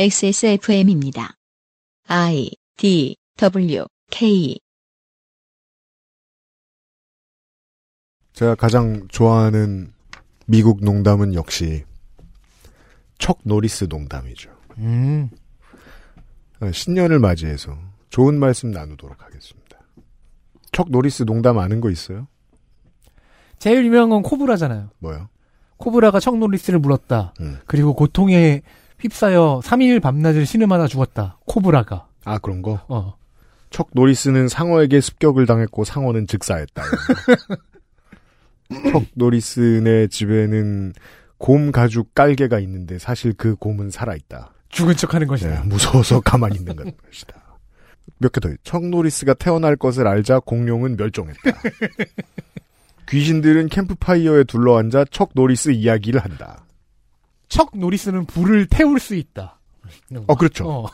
XSFM입니다. I, D, W, K. 제가 가장 좋아하는 미국 농담은 역시 척 노리스 농담이죠. 신년을 맞이해서 좋은 말씀 나누도록 하겠습니다. 척 노리스 농담 아는 거 있어요? 제일 유명한 건 코브라잖아요. 뭐요? 코브라가 척 노리스를 물었다. 그리고 고통에 휩싸여 3일 밤낮을 신음하다 죽었다. 코브라가. 아, 그런 거? 척 노리스는 상어에게 습격을 당했고 상어는 즉사했다. 척 노리스네 집에는 곰 가죽 깔개가 있는데 사실 그 곰은 살아있다. 죽은 척하는 것이다. 네, 무서워서 가만히 있는 것이다. 몇 개 더. 척 노리스가 태어날 것을 알자 공룡은 멸종했다. 귀신들은 캠프파이어에 둘러앉아 척 노리스 이야기를 한다. 척 노리스는 불을 태울 수 있다. 그렇죠.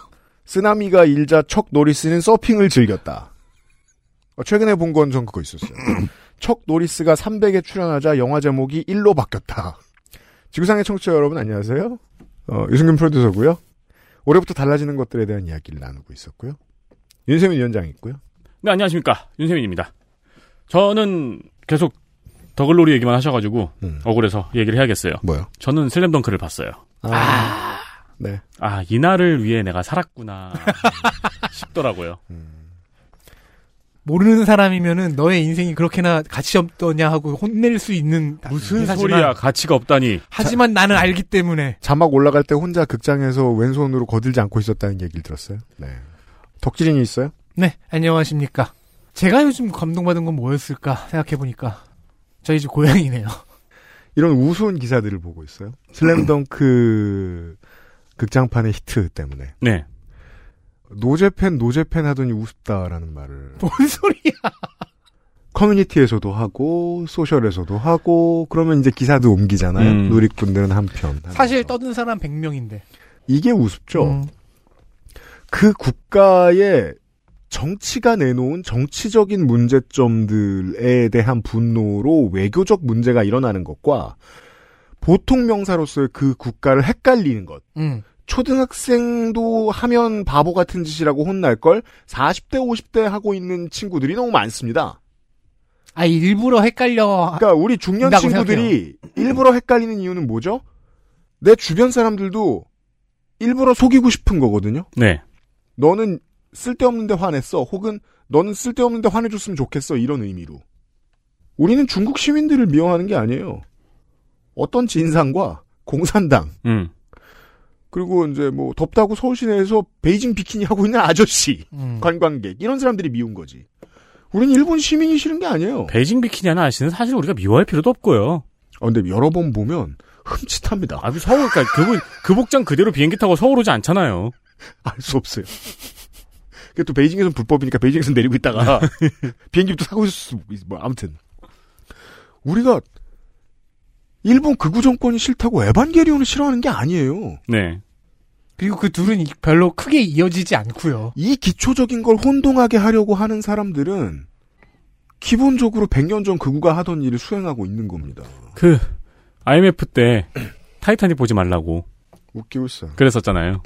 쓰나미가 일자 척 노리스는 서핑을 즐겼다. 최근에 본 건 전 그거 있었어요. 척 노리스가 300에 출연하자 영화 제목이 1로 바뀌었다. 지구상의 청취자 여러분 안녕하세요. 유승균 프로듀서고요. 올해부터 달라지는 것들에 대한 이야기를 나누고 있었고요. 윤세민 위원장이 있고요. 네, 안녕하십니까. 윤세민입니다. 저는 계속 더글로리 얘기만 하셔가지고 억울해서 얘기를 해야겠어요. 뭐요? 저는 슬램덩크를 봤어요. 네. 이 날을 위해 내가 살았구나 싶더라고요. 모르는 사람이면은 너의 인생이 그렇게나 가치 없더냐 하고 혼낼 수 있는 무슨 소리야, 가치가 없다니. 하지만 나는 알기 때문에. 자막 올라갈 때 혼자 극장에서 왼손으로 거들지 않고 있었다는 얘기를 들었어요. 네. 덕질인이 있어요? 네, 안녕하십니까. 제가 요즘 감동받은 건 뭐였을까 생각해보니까 저희 집 고향이네요. 이런 우스운 기사들을 보고 있어요. 슬램덩크 극장판의 히트 때문에. 네. 노제팬 하더니 우습다라는 말을. 뭔 소리야. 커뮤니티에서도 하고 소셜에서도 하고 그러면 이제 기사도 옮기잖아요. 누리꾼들은 한편. 사실 떠든 사람 100명인데. 이게 우습죠. 그 국가의 정치가 내놓은 정치적인 문제점들에 대한 분노로 외교적 문제가 일어나는 것과 보통 명사로서의 그 국가를 헷갈리는 것. 초등학생도 하면 바보 같은 짓이라고 혼날 걸 40대, 50대 하고 있는 친구들이 너무 많습니다. 일부러 헷갈려. 그러니까 우리 중년 친구들이 생각해요. 일부러 헷갈리는 이유는 뭐죠? 내 주변 사람들도 일부러 속이고 싶은 거거든요. 네. 너는 쓸데없는데 화냈어. 혹은 너는 쓸데없는데 화내줬으면 좋겠어. 이런 의미로. 우리는 중국 시민들을 미워하는 게 아니에요. 어떤 진상과 공산당. 그리고 이제 뭐 덥다고 서울 시내에서 베이징 비키니 하고 있는 아저씨. 관광객. 이런 사람들이 미운 거지. 우린 일본 시민이 싫은 게 아니에요. 베이징 비키니 하는 아저씨는 사실 우리가 미워할 필요도 없고요. 근데 여러 번 보면 흠칫합니다. 서울, 그러니까 그분, 그 복장 그대로 비행기 타고 서울 오지 않잖아요. 알 수 없어요. 또 베이징에서는 불법이니까 베이징에서는 내리고 있다가 비행기부터 사고 있을 수, 아무튼. 우리가 일본 극우 정권이 싫다고 에반게리온을 싫어하는 게 아니에요. 네. 그리고 그 둘은 별로 크게 이어지지 않고요. 이 기초적인 걸 혼동하게 하려고 하는 사람들은 기본적으로 100년 전 극우가 하던 일을 수행하고 있는 겁니다. 그 IMF 때 타이타닉 보지 말라고 웃기고 있어요. 그랬었잖아요.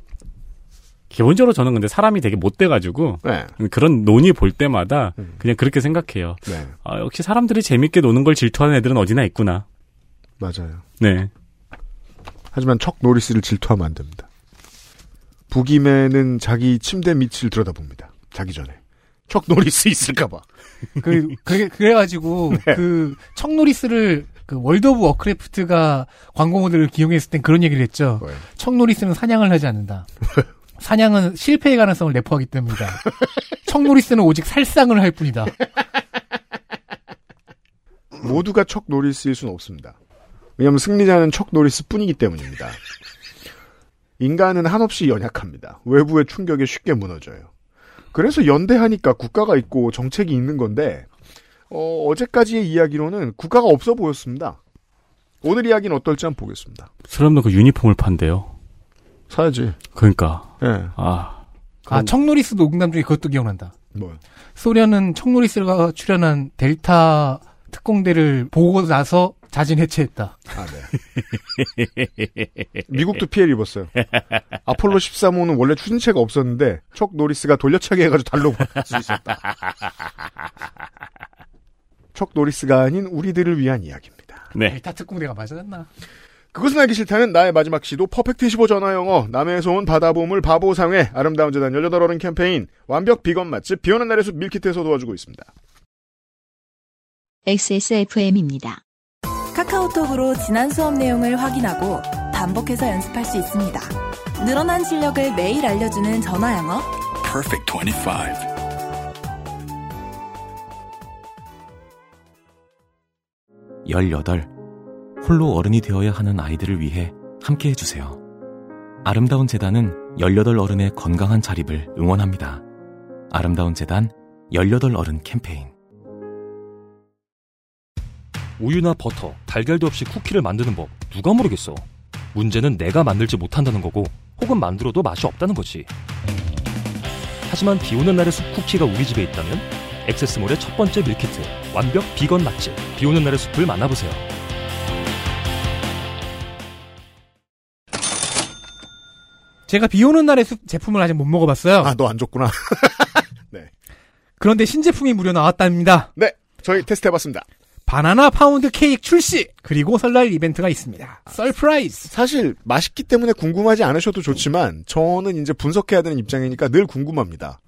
기본적으로 저는 근데 사람이 되게 못돼가지고 네. 그런 논의 볼 때마다 그냥 그렇게 생각해요. 네. 역시 사람들이 재밌게 노는 걸 질투하는 애들은 어디나 있구나. 맞아요. 네. 하지만 척 노리스를 질투하면 안 됩니다. 부기맨은 자기 침대 밑을 들여다봅니다. 자기 전에. 척 노리스 있을까봐. 그래가지고 네. 그 척 노리스를 그 월드 오브 워크래프트가 광고 모델을 기용했을 땐 그런 얘기를 했죠. 네. 척 노리스는 사냥을 하지 않는다. 사냥은 실패의 가능성을 내포하기 때문이다. 척노리스는 오직 살상을 할 뿐이다. 모두가 척노리스일 수는 없습니다. 왜냐하면 승리자는 척노리스뿐이기 때문입니다. 인간은 한없이 연약합니다. 외부의 충격에 쉽게 무너져요. 그래서 연대하니까 국가가 있고 정책이 있는 건데 어제까지의 이야기로는 국가가 없어 보였습니다. 오늘 이야기는 어떨지 한번 보겠습니다. 사람들 그 유니폼을 판대요. 사야지. 그러니까. 예. 네. 척노리스 농담 중에 그것도 기억난다. 뭐? 소련은 척노리스가 출연한 델타 특공대를 보고 나서 자진 해체했다. 아, 네. 미국도 피해를 입었어요. 아폴로 13호는 원래 추진체가 없었는데 척 노리스가 돌려차기 해가지고 달로 받을 수 있었다. 척 노리스가 아닌 우리들을 위한 이야기입니다. 네. 다 특공대가 맞아졌나? 그것은 알기 싫다는 나의 마지막 시도 퍼펙트 25 전화영어 남해에서 온 바다보물 바보상회 아름다운 재단 18어른 캠페인 완벽 비건 맛집 비오는 날의 숲 밀키트에서 도와주고 있습니다. XSFM입니다. 카카오톡으로 지난 수업 내용을 확인하고 반복해서 연습할 수 있습니다. 늘어난 실력을 매일 알려주는 전화영어 Perfect 25. 홀로 어른이 되어야 하는 아이들을 위해 함께해 주세요. 아름다운 재단은 18어른의 건강한 자립을 응원합니다. 아름다운 재단 18어른 캠페인. 우유나 버터, 달걀도 없이 쿠키를 만드는 법 누가 모르겠어. 문제는 내가 만들지 못한다는 거고 혹은 만들어도 맛이 없다는 거지. 하지만 비오는 날의 숲 쿠키가 우리 집에 있다면 액세스몰의 첫 번째 밀키트 완벽 비건 맛집 비오는 날의 숲을 만나보세요. 제가 비오는 날의 숲 제품을 아직 못 먹어봤어요. 아, 너 안 줬구나. 네. 그런데 신제품이 무려 나왔답니다. 네, 저희 테스트해봤습니다. 바나나 파운드 케이크 출시! 그리고 설날 이벤트가 있습니다. 서프라이즈! 사실 맛있기 때문에 궁금하지 않으셔도 좋지만 저는 이제 분석해야 되는 입장이니까 늘 궁금합니다.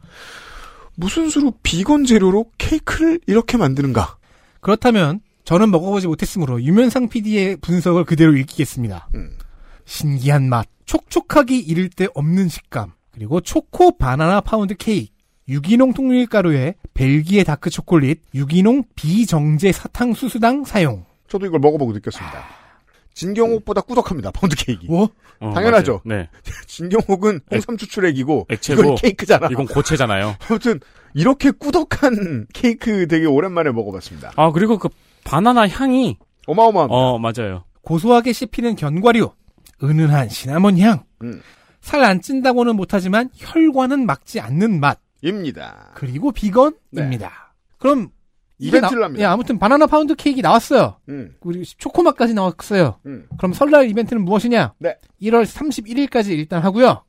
무슨 수로 비건 재료로 케이크를 이렇게 만드는가? 그렇다면 저는 먹어보지 못했으므로 유면상 PD의 분석을 그대로 읽겠습니다. 신기한 맛, 촉촉하기 이를 데 없는 식감, 그리고 초코 바나나 파운드 케이크, 유기농 통밀가루에 벨기에 다크 초콜릿, 유기농 비정제 사탕 수수당 사용. 저도 이걸 먹어보고 느꼈습니다. 진경옥보다 꾸덕합니다. 파운드 케이크. 뭐? 당연하죠. 네. 진경옥은 홍삼 추출액이고 액체고, 이건 케이크잖아. 이건 고체잖아요. 아무튼 이렇게 꾸덕한 케이크 되게 오랜만에 먹어봤습니다. 아, 그리고 그 바나나 향이 어마어마합니다. 맞아요. 고소하게 씹히는 견과류, 은은한 시나몬 향. 살 안 찐다고는 못하지만 혈관은 막지 않는 맛. 입니다. 그리고 비건입니다. 네. 그럼 이벤트를 합니다. 예, 아무튼 바나나 파운드 케이크 나왔어요. 그리고 초코맛까지 나왔어요. 그럼 설날 이벤트는 무엇이냐? 네. 1월 31일까지 일단 하고요.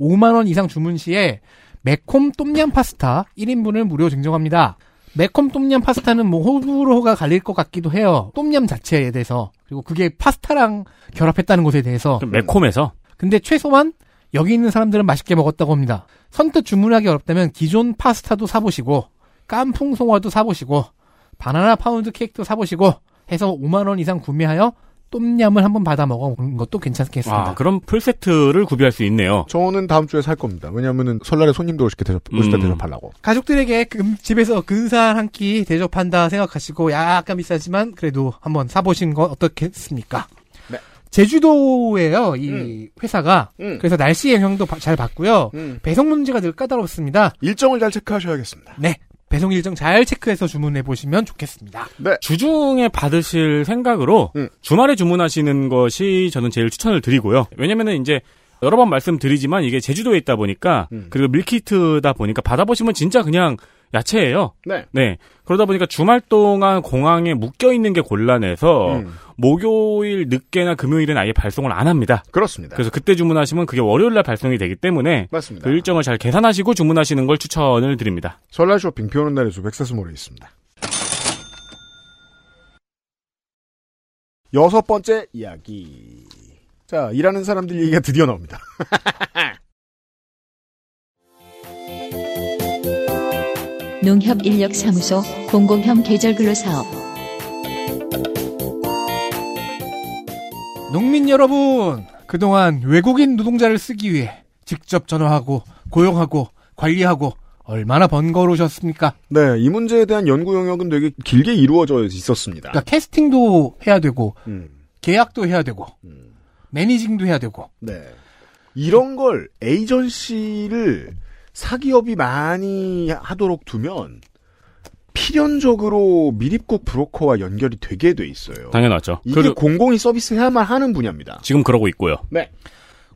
5만 원 이상 주문 시에 매콤 똠얌 파스타 1인분을 무료 증정합니다. 매콤 똠얌 파스타는 뭐 호불호가 갈릴 것 같기도 해요. 똠얌 자체에 대해서. 그리고 그게 파스타랑 결합했다는 것에 대해서. 좀 매콤해서. 근데 최소한 여기 있는 사람들은 맛있게 먹었다고 합니다. 선뜻 주문하기 어렵다면 기존 파스타도 사보시고 깐풍송화도 사보시고 바나나 파운드 케이크도 사보시고 해서 5만 원 이상 구매하여 똠얌을 한번 받아 먹어보는 것도 괜찮겠습니다. 아, 그럼 풀세트를 구비할 수 있네요. 저는 다음 주에 살 겁니다. 왜냐하면 설날에 손님도 오시다 대접하려고. 가족들에게 집에서 근사한 한 끼 대접한다 생각하시고 약간 비싸지만 그래도 한번 사보신 건 어떻겠습니까? 제주도예요, 이 회사가. 그래서 날씨 영향도 잘 받고요. 배송 문제가 늘 까다롭습니다. 일정을 잘 체크하셔야겠습니다. 네. 배송 일정 잘 체크해서 주문해 보시면 좋겠습니다. 네. 주중에 받으실 생각으로 주말에 주문하시는 것이 저는 제일 추천을 드리고요. 왜냐면은 이제 여러 번 말씀드리지만 이게 제주도에 있다 보니까 그리고 밀키트다 보니까 받아보시면 진짜 그냥 야채예요. 네. 그러다 보니까 주말 동안 공항에 묶여 있는 게 곤란해서 목요일 늦게나 금요일은 아예 발송을 안 합니다. 그렇습니다. 그래서 그때 주문하시면 그게 월요일 날 발송이 되기 때문에 맞습니다. 그 일정을 잘 계산하시고 주문하시는 걸 추천을 드립니다. 설날 쇼핑 비오는 날의 숲 백사스몰에 있습니다. 6번째 이야기. 자, 일하는 사람들 얘기가 드디어 나옵니다. 농협 인력사무소 공공형 계절근로사업. 농민 여러분, 그동안 외국인 노동자를 쓰기 위해 직접 전화하고 고용하고 관리하고 얼마나 번거로우셨습니까? 네, 이 문제에 대한 연구 영역은 되게 길게 이루어져 있었습니다. 그러니까 캐스팅도 해야 되고 계약도 해야 되고 매니징도 해야 되고. 네, 이런 걸 에이전시를 사기업이 많이 하도록 두면 필연적으로 미립국 브로커와 연결이 되게 돼 있어요. 당연하죠. 이게 공공이 서비스해야만 하는 분야입니다. 지금 그러고 있고요. 네.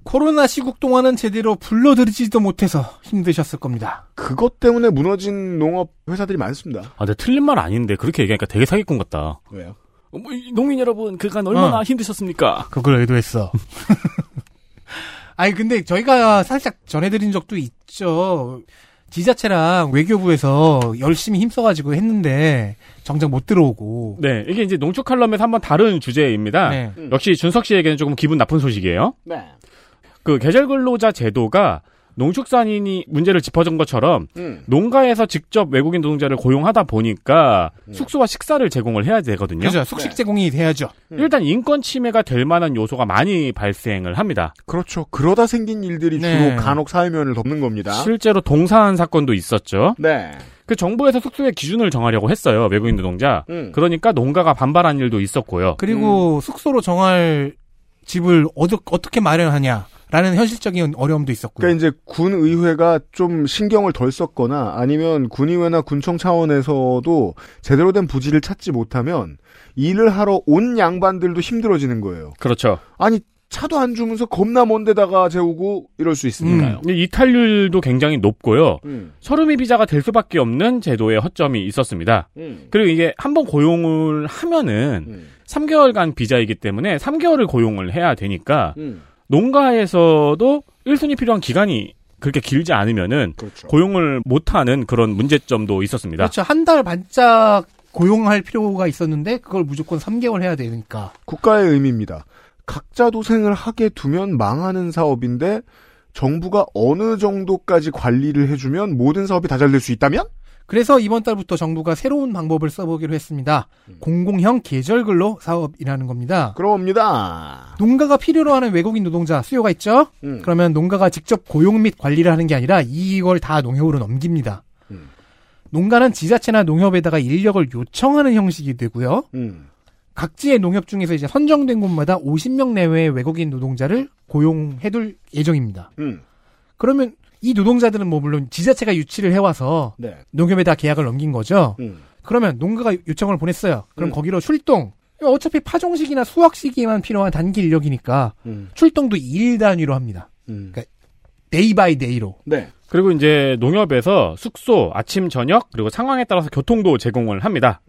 코로나 시국 동안은 제대로 불러들이지도 못해서 힘드셨을 겁니다. 그것 때문에 무너진 농업 회사들이 많습니다. 아, 근데 틀린 말 아닌데 그렇게 얘기하니까 되게 사기꾼 같다. 왜요? 농민 여러분 그간 얼마나 힘드셨습니까? 그걸 의도했어. 아니 근데 저희가 살짝 전해드린 적도 있죠. 지자체랑 외교부에서 열심히 힘써가지고 했는데 정작 못 들어오고. 네, 이게 이제 농축 칼럼에서 한번 다른 주제입니다. 네. 역시 준석 씨에게는 조금 기분 나쁜 소식이에요. 네. 그 계절근로자 제도가 농축산인이 문제를 짚어준 것처럼 농가에서 직접 외국인 노동자를 고용하다 보니까 숙소와 식사를 제공을 해야 되거든요. 그렇죠. 숙식 제공이 돼야죠. 일단 인권 침해가 될 만한 요소가 많이 발생을 합니다. 그렇죠. 그러다 생긴 일들이 주로 간혹 사회면을 덮는 겁니다. 실제로 동사한 사건도 있었죠. 네. 그 정부에서 숙소의 기준을 정하려고 했어요. 외국인 노동자. 그러니까 농가가 반발한 일도 있었고요. 그리고 숙소로 정할 집을 어떻게 마련하냐. 라는 현실적인 어려움도 있었고요. 그러니까 이제 군의회가 좀 신경을 덜 썼거나 아니면 군의회나 군청 차원에서도 제대로 된 부지를 찾지 못하면 일을 하러 온 양반들도 힘들어지는 거예요. 그렇죠. 아니 차도 안 주면서 겁나 먼 데다가 재우고 이럴 수 있으니까요. 이탈률도 굉장히 높고요. 서름이 비자가 될 수밖에 없는 제도의 허점이 있었습니다. 그리고 이게 한번 고용을 하면은 3개월간 비자이기 때문에 3개월을 고용을 해야 되니까 농가에서도 1순위 필요한 기간이 그렇게 길지 않으면은 그렇죠. 고용을 못하는 그런 문제점도 있었습니다. 그렇죠. 한 달 반짝 고용할 필요가 있었는데 그걸 무조건 3개월 해야 되니까. 국가의 의미입니다. 각자 도생을 하게 두면 망하는 사업인데 정부가 어느 정도까지 관리를 해주면 모든 사업이 다 잘 될 수 있다면? 그래서 이번 달부터 정부가 새로운 방법을 써보기로 했습니다. 공공형 계절근로 사업이라는 겁니다. 그렇습니다. 농가가 필요로 하는 외국인 노동자 수요가 있죠? 그러면 농가가 직접 고용 및 관리를 하는 게 아니라 이걸 다 농협으로 넘깁니다. 농가는 지자체나 농협에다가 인력을 요청하는 형식이 되고요. 각지의 농협 중에서 이제 선정된 곳마다 50명 내외의 외국인 노동자를 고용해둘 예정입니다. 그러면 이 노동자들은 뭐 물론 지자체가 유치를 해와서 네. 농협에다 계약을 넘긴 거죠. 그러면 농가가 요청을 보냈어요. 그럼 거기로 출동. 어차피 파종 시기나 수확 시기에만 필요한 단기 인력이니까 출동도 일 단위로 합니다. 그러니까 데이 바이 데이로. 네. 그리고 이제 농협에서 숙소, 아침, 저녁 그리고 상황에 따라서 교통도 제공을 합니다.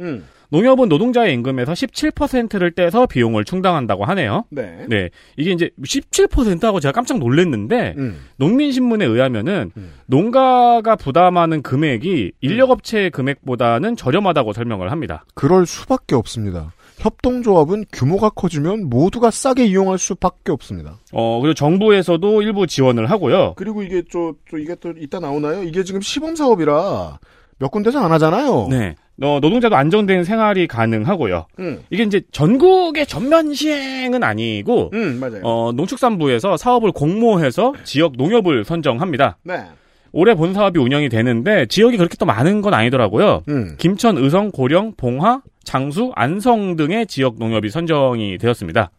농협은 노동자의 임금에서 17%를 떼서 비용을 충당한다고 하네요. 네. 네. 이게 이제 17%하고 제가 깜짝 놀랐는데, 농민신문에 의하면은, 농가가 부담하는 금액이 인력업체의 금액보다는 저렴하다고 설명을 합니다. 그럴 수밖에 없습니다. 협동조합은 규모가 커지면 모두가 싸게 이용할 수밖에 없습니다. 그리고 정부에서도 일부 지원을 하고요. 그리고 이게 이게 또 이따 나오나요? 이게 지금 시범사업이라, 몇 군데서 안 하잖아요. 네. 노동자도 안정된 생활이 가능하고요. 이게 이제 전국의 전면 시행은 아니고, 맞아요. 농축산부에서 사업을 공모해서 지역 농협을 선정합니다. 네. 올해 본 사업이 운영이 되는데 지역이 그렇게 또 많은 건 아니더라고요. 김천, 의성, 고령, 봉화, 장수, 안성 등의 지역 농협이 선정이 되었습니다.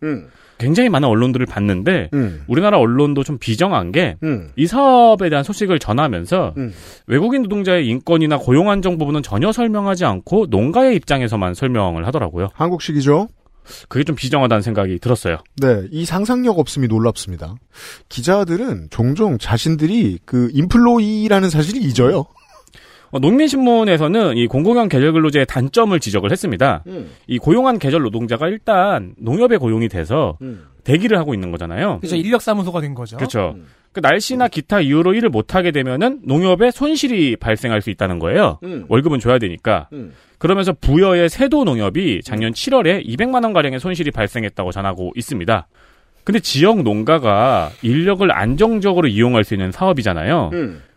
굉장히 많은 언론들을 봤는데 우리나라 언론도 좀 비정한 게 이 사업에 대한 소식을 전하면서 외국인 노동자의 인권이나 고용 안정 부분은 전혀 설명하지 않고 농가의 입장에서만 설명을 하더라고요. 한국식이죠. 그게 좀 비정하다는 생각이 들었어요. 네, 이 상상력 없음이 놀랍습니다. 기자들은 종종 자신들이 그 인플로이라는 사실을 잊어요. 농민신문에서는 이 공공형 계절근로제의 단점을 지적을 했습니다. 이 고용한 계절 노동자가 일단 농협에 고용이 돼서 대기를 하고 있는 거잖아요. 그렇죠. 인력사무소가 된 거죠. 그렇죠. 그 날씨나 기타 이유로 일을 못하게 되면은 농협에 손실이 발생할 수 있다는 거예요. 월급은 줘야 되니까. 그러면서 부여의 세도 농협이 작년 7월에 200만 원가량의 손실이 발생했다고 전하고 있습니다. 근데 지역 농가가 인력을 안정적으로 이용할 수 있는 사업이잖아요.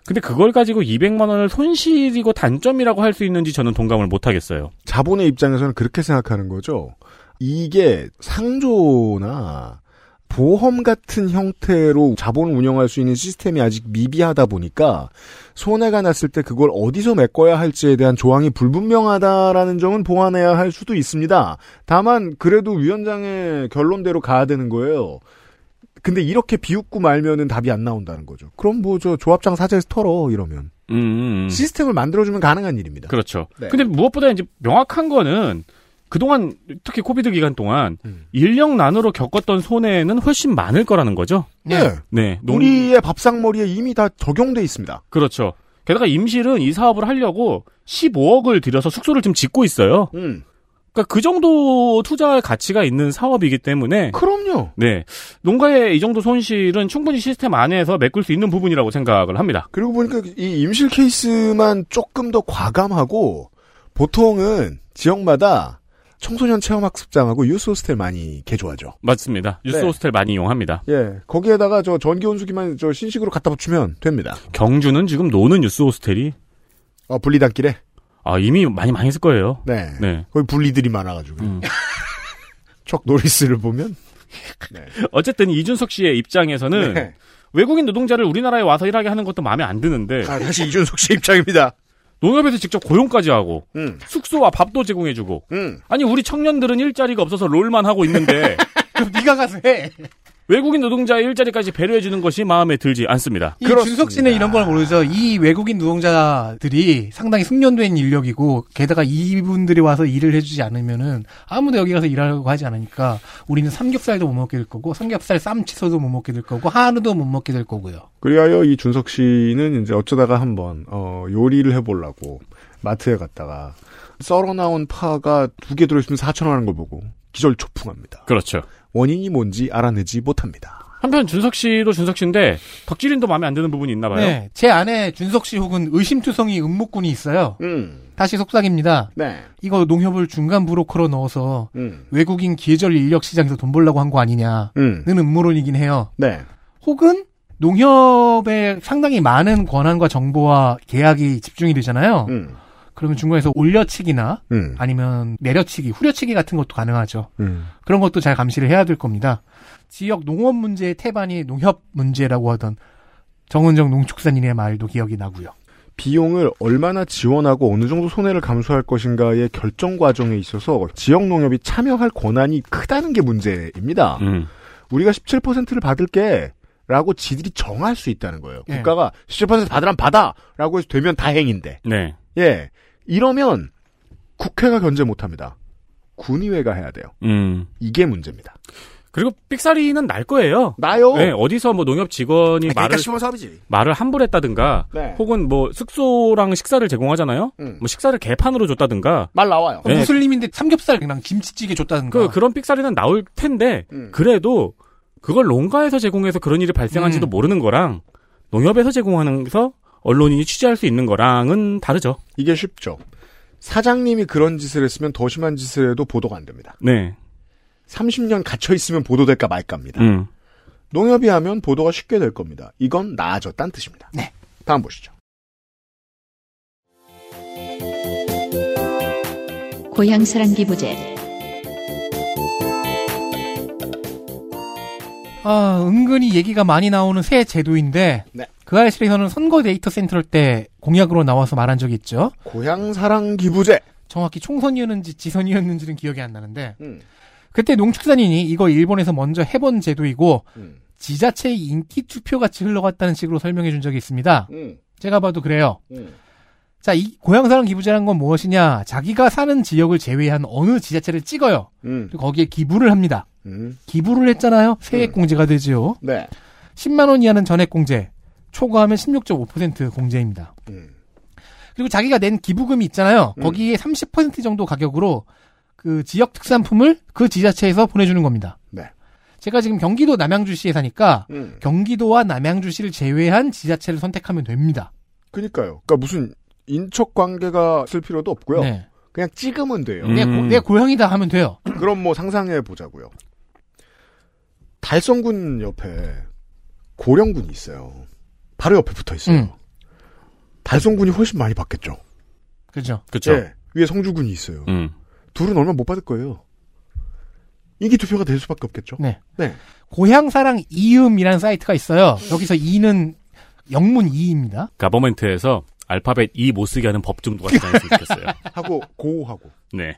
근데 그걸 가지고 200만 원을 손실이고 단점이라고 할 수 있는지 저는 동감을 못 하겠어요. 자본의 입장에서는 그렇게 생각하는 거죠. 이게 상조나 보험 같은 형태로 자본을 운영할 수 있는 시스템이 아직 미비하다 보니까 손해가 났을 때 그걸 어디서 메꿔야 할지에 대한 조항이 불분명하다라는 점은 보완해야 할 수도 있습니다. 다만 그래도 위원장의 결론대로 가야 되는 거예요. 근데 이렇게 비웃고 말면은 답이 안 나온다는 거죠. 그럼 뭐 저 조합장 사재에서 털어 이러면 시스템을 만들어주면 가능한 일입니다. 그렇죠. 네. 근데 무엇보다 이제 명확한 거는 그동안 특히 코비드 기간 동안 인력난으로 겪었던 손해는 훨씬 많을 거라는 거죠. 네. 우리의 밥상머리에 이미 다 적용돼 있습니다. 그렇죠. 게다가 임실은 이 사업을 하려고 15억을 들여서 숙소를 지금 짓고 있어요. 그러니까 그 정도 투자할 가치가 있는 사업이기 때문에. 그럼요. 네. 농가의 이 정도 손실은 충분히 시스템 안에서 메꿀 수 있는 부분이라고 생각을 합니다. 그리고 보니까 이 임실 케이스만 조금 더 과감하고 보통은 지역마다 청소년 체험학습장하고 유스호스텔 많이 개조하죠. 맞습니다. 유스호스텔 네. 많이 이용합니다. 예, 거기에다가 저 전기온수기만 저 신식으로 갖다 붙이면 됩니다. 경주는 지금 노는 유스호스텔이 분리단길에? 아 이미 많이 망했을 거예요. 네, 네. 거기 분리들이 많아가지고. 척 노리스를 보면. 네. 어쨌든 이준석 씨의 입장에서는 네. 외국인 노동자를 우리나라에 와서 일하게 하는 것도 마음에 안 드는데. 아, 다시 이준석 씨의 입장입니다. 농협에서 직접 고용까지 하고 숙소와 밥도 제공해주고 아니 우리 청년들은 일자리가 없어서 롤만 하고 있는데 그럼 네가 가서 해. 외국인 노동자의 일자리까지 배려해주는 것이 마음에 들지 않습니다. 이 준석 씨는 이런 걸 모르죠. 이 외국인 노동자들이 상당히 숙련된 인력이고 게다가 이분들이 와서 일을 해주지 않으면은 아무도 여기 가서 일하려고 하지 않으니까 우리는 삼겹살도 못 먹게 될 거고 삼겹살 쌈치소도 못 먹게 될 거고 한우도 못 먹게 될 거고요. 그리하여 이 준석 씨는 이제 어쩌다가 한번 요리를 해보려고 마트에 갔다가 썰어 나온 파가 두 개 들어있으면 4,000원 하는 걸 보고 기절 초풍합니다. 그렇죠. 원인이 뭔지 알아내지 못합니다. 한편 준석 씨도 준석 씨인데 덕질인도 마음에 안 드는 부분이 있나 봐요. 네, 제 안에 준석 씨 혹은 의심투성이 음모꾼이 있어요. 다시 속삭입니다. 네. 이거 농협을 중간 브로커로 넣어서 외국인 계절 인력 시장에서 돈 벌려고 한 거 아니냐는 음모론이긴 해요. 네. 혹은 농협에 상당히 많은 권한과 정보와 계약이 집중이 되잖아요. 그러면 중간에서 올려치기나 아니면 내려치기, 후려치기 같은 것도 가능하죠. 그런 것도 잘 감시를 해야 될 겁니다. 지역 농업 문제의 태반이 농협 문제라고 하던 정은정 농축산인의 말도 기억이 나고요. 비용을 얼마나 지원하고 어느 정도 손해를 감수할 것인가의 결정 과정에 있어서 지역 농협이 참여할 권한이 크다는 게 문제입니다. 우리가 17%를 받을게 라고 지들이 정할 수 있다는 거예요. 네. 국가가 17% 받으라면 받아! 라고 해서 되면 다행인데. 네. 예. 이러면 국회가 견제 못합니다. 군의회가 해야 돼요. 이게 문제입니다. 그리고 삑사리는 날 거예요. 나요? 네. 어디서 뭐 농협 직원이 말을 함부했다든가 네. 혹은 뭐 숙소랑 식사를 제공하잖아요. 뭐 식사를 개판으로 줬다든가 말 나와요. 네. 무슬림인데 삼겹살이랑 김치찌개 줬다든가. 그런 삑사리는 나올 텐데 그래도 그걸 농가에서 제공해서 그런 일이 발생한지도 모르는 거랑 농협에서 제공하면서 언론인이 취재할 수 있는 거랑은 다르죠. 이게 쉽죠. 사장님이 그런 짓을 했으면 더 심한 짓을 해도 보도가 안 됩니다. 네. 30년 갇혀있으면 보도될까 말까입니다. 농협이 하면 보도가 쉽게 될 겁니다. 이건 나아졌다는 뜻입니다. 네. 다음 보시죠. 고향사랑 기부제. 아, 은근히 얘기가 많이 나오는 새 제도인데 네. 그 아이실에서는 선거 데이터 센터 때 공약으로 나와서 말한 적이 있죠. 고향사랑기부제. 정확히 총선이었는지 지선이었는지는 기억이 안 나는데 그때 농축산인이 이거 일본에서 먼저 해본 제도이고 지자체의 인기투표같이 흘러갔다는 식으로 설명해 준 적이 있습니다. 제가 봐도 그래요. 자, 이 고향사랑기부제란 건 무엇이냐. 자기가 사는 지역을 제외한 어느 지자체를 찍어요. 거기에 기부를 합니다. 기부를 했잖아요. 세액공제가 되지요. 네. 10만 원 이하는 전액공제, 초과하면 16.5% 공제입니다. 그리고 자기가 낸 기부금이 있잖아요. 거기에 30% 정도 가격으로 그 지역 특산품을 그 지자체에서 보내주는 겁니다. 네. 제가 지금 경기도 남양주시에 사니까 경기도와 남양주시를 제외한 지자체를 선택하면 됩니다. 그러니까요. 그러니까 무슨 인척 관계가 있을 필요도 없고요. 네. 그냥 찍으면 돼요. 내 고향이다 하면 돼요. 그럼 뭐 상상해 보자고요. 달성군 옆에 고령군이 있어요. 바로 옆에 붙어 있어요. 달성군이 훨씬 많이 받겠죠. 그죠. 그죠. 예, 위에 성주군이 있어요. 둘은 얼마 못 받을 거예요. 인기 투표가 될 수밖에 없겠죠. 네. 네. 고향사랑 이음이라는 사이트가 있어요. 여기서 이는 영문 이입니다. 가버먼트에서 알파벳 이 못 쓰게 하는 법 정도가 생겼으면 좋겠어요. 하고 고하고. 네.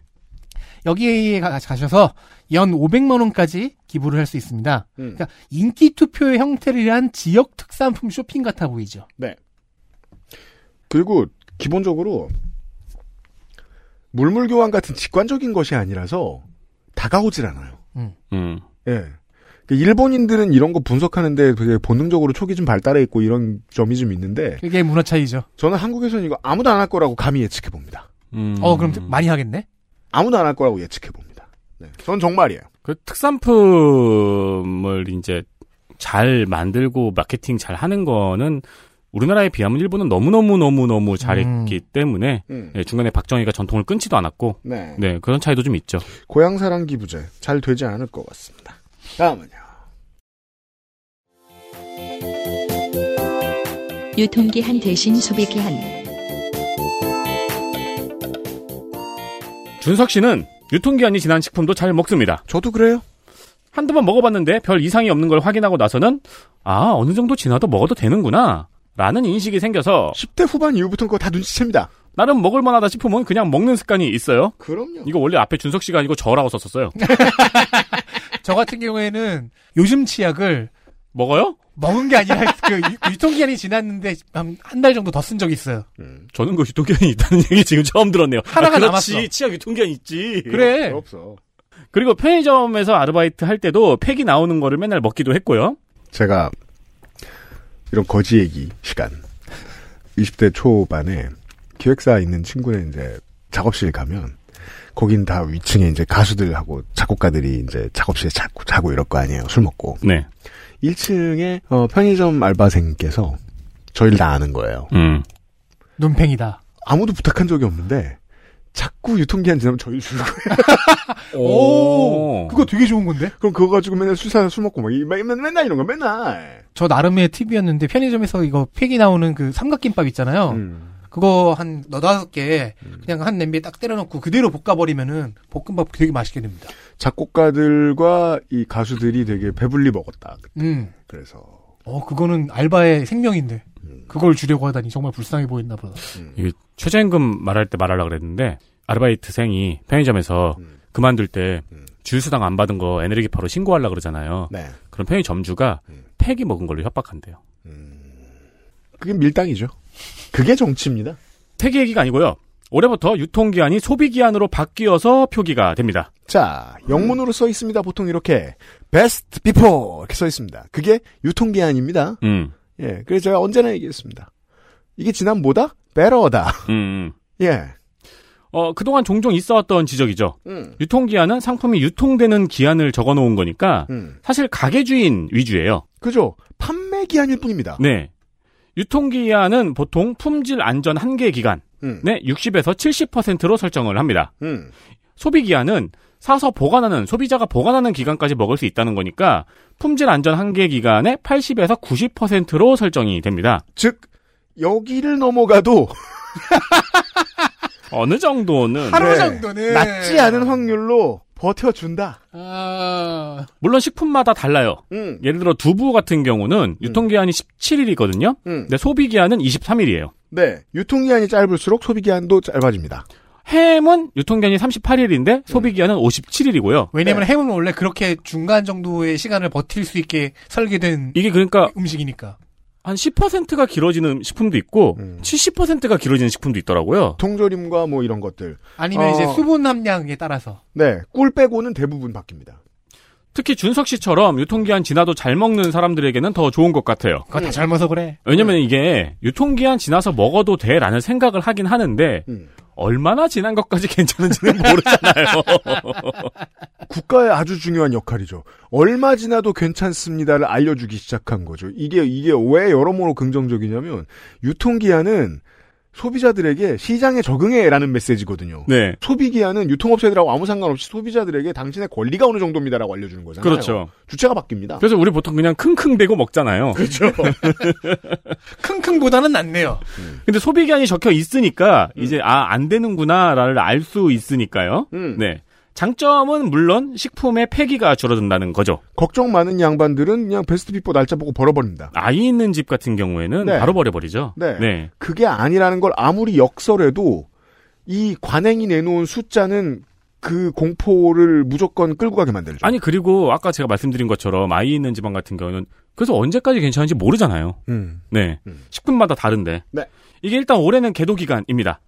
여기에 가셔서 연 500만 원까지 기부를 할 수 있습니다. 그러니까 인기 투표의 형태를 한 지역 특산품 쇼핑 같아 보이죠. 네. 그리고 기본적으로 물물 교환 같은 직관적인 것이 아니라서 다가오질 않아요. 예. 일본인들은 이런 거 분석하는데 되게 본능적으로 촉이 좀 발달해 있고 이런 점이 좀 있는데 그게 문화 차이죠. 저는 한국에서는 이거 아무도 안 할 거라고 감히 예측해 봅니다. 그럼 많이 하겠네. 아무도 안 할 거라고 예측해 봅니다. 네, 전 정말이에요. 그 특산품을 이제 잘 만들고 마케팅 잘 하는 거는 우리나라에 비하면 일본은 너무 잘했기 때문에 네, 중간에 박정희가 전통을 끊지도 않았고 네. 네, 그런 차이도 좀 있죠. 고향사랑기 부재 잘 되지 않을 것 같습니다. 다음은요. 유통기한 대신 소비기한. 준석 씨는 유통기한이 지난 식품도 잘 먹습니다. 저도 그래요. 한두 번 먹어봤는데 별 이상이 없는 걸 확인하고 나서는 아, 어느 정도 지나도 먹어도 되는구나 라는 인식이 생겨서 10대 후반 이후부터는 그거 다 눈치챕니다. 나름 먹을만하다 싶으면 그냥 먹는 습관이 있어요. 그럼요. 이거 원래 앞에 준석 씨가 아니고 저라고 썼었어요. 저 같은 경우에는 요즘 치약을 먹어요? 먹은 게 아니라 그 유통기한이 지났는데 한 달 정도 더 쓴 적이 있어요. 저는 그 유통기한이 있다는 얘기 지금 처음 들었네요. 하나가 남았어. 그렇지, 치약 유통기한 있지. 그래. 없어. 그리고 편의점에서 아르바이트 할 때도 팩이 나오는 거를 맨날 먹기도 했고요. 제가 이런 거지 얘기 시간 20대 초반에 기획사 있는 친구네 이제 작업실 가면 거긴 다 위층에 이제 가수들하고 작곡가들이 이제 작업실에 자고 이럴 거 아니에요. 술 먹고. 네. 1층에 편의점 알바생께서 저희를 다 아는 거예요. 눈팽이다. 아무도 부탁한 적이 없는데 자꾸 유통기한 지나면 저희를 주는 거예요. 오, 그거 되게 좋은 건데? 그럼 그거 가지고 맨날 술 사서 술 먹고 막 맨날 이런 거 맨날. 저 나름의 팁이었는데 편의점에서 이거 팩이 나오는 그 삼각김밥 있잖아요. 그거 한 4-5개 그냥 한 냄비에 딱 때려놓고 그대로 볶아버리면은 볶음밥 되게 맛있게 됩니다. 작곡가들과 이 가수들이 되게 배불리 먹었다. 그때. 그래서. 그거는 알바의 생명인데. 그걸 주려고 하다니 정말 불쌍해 보였나 보다. 이게 최저임금 말할 때 말하려고 그랬는데, 아르바이트생이 편의점에서 그만둘 때 주휴수당 안 받은 거 에너지파로 신고하려고 그러잖아요. 네. 그럼 편의점주가 팩이 먹은 걸로 협박한대요. 그게 밀당이죠. 그게 정치입니다. 팩 얘기가 아니고요. 올해부터 유통기한이 소비기한으로 바뀌어서 표기가 됩니다. 자, 영문으로 써 있습니다. 보통 이렇게 best before 이렇게 써 있습니다. 그게 유통기한입니다. 예, 그래서 제가 언제나 얘기했습니다. 이게 지난 뭐다? better다. 예. 그동안 종종 있어왔던 지적이죠. 유통기한은 상품이 유통되는 기한을 적어놓은 거니까 사실 가게 주인 위주예요. 그죠? 판매 기한일 뿐입니다. 네. 유통기한은 보통 품질 안전 한계 기간의 60에서 70%로 설정을 합니다. 소비기한은 사서 보관하는, 소비자가 보관하는 기간까지 먹을 수 있다는 거니까 품질 안전 한계 기간의 80에서 90%로 설정이 됩니다. 즉, 여기를 넘어가도 어느 정도는 하루 정도는 낮지 않은 확률로 버텨준다. 아... 물론 식품마다 달라요. 예를 들어 두부 같은 경우는 유통기한이 17일이거든요. 근데 소비기한은 23일이에요. 네, 유통기한이 짧을수록 소비기한도 짧아집니다. 햄은 유통기한이 38일인데 소비기한은 57일이고요. 왜냐면 네. 햄은 원래 그렇게 중간 정도의 시간을 버틸 수 있게 설계된 이게 그러니까 음식이니까. 한 10%가 길어지는 식품도 있고 70%가 길어지는 식품도 있더라고요. 통조림과 뭐 이런 것들. 아니면 이제 수분 함량에 따라서. 네. 꿀 빼고는 대부분 바뀝니다. 특히 준석 씨처럼 유통기한 지나도 잘 먹는 사람들에게는 더 좋은 것 같아요. 그거 다 잘 먹어서 그래. 왜냐면 이게 유통기한 지나서 먹어도 돼라는 생각을 하긴 하는데 얼마나 지난 것까지 괜찮은지는 모르잖아요. 국가의 아주 중요한 역할이죠. 얼마 지나도 괜찮습니다를 알려주기 시작한 거죠. 이게 왜 여러모로 긍정적이냐면 유통기한은 소비자들에게 시장에 적응해라는 메시지거든요. 네. 소비기한은 유통업체들하고 아무 상관없이 소비자들에게 당신의 권리가 어느 정도입니다라고 알려주는 거잖아요. 그렇죠. 주체가 바뀝니다. 그래서 우리 보통 그냥 킁킁대고 먹잖아요. 그렇죠. 킁킁보다는 낫네요. 근데 소비기한이 적혀 있으니까 이제 안 되는구나를 알 수 있으니까요. 네. 장점은 물론 식품의 폐기가 줄어든다는 거죠. 걱정 많은 양반들은 그냥 베스트 비포 날짜 보고 벌어버립니다. 아이 있는 집 같은 경우에는 네. 바로 버려버리죠. 네. 네. 그게 아니라는 걸 아무리 역설해도 이 관행이 내놓은 숫자는 그 공포를 무조건 끌고 가게 만들죠. 아니 그리고 아까 제가 말씀드린 것처럼 아이 있는 집안 같은 경우는 그래서 언제까지 괜찮은지 모르잖아요. 네. 식품마다 다른데. 네. 이게 일단 올해는 계도 기간입니다.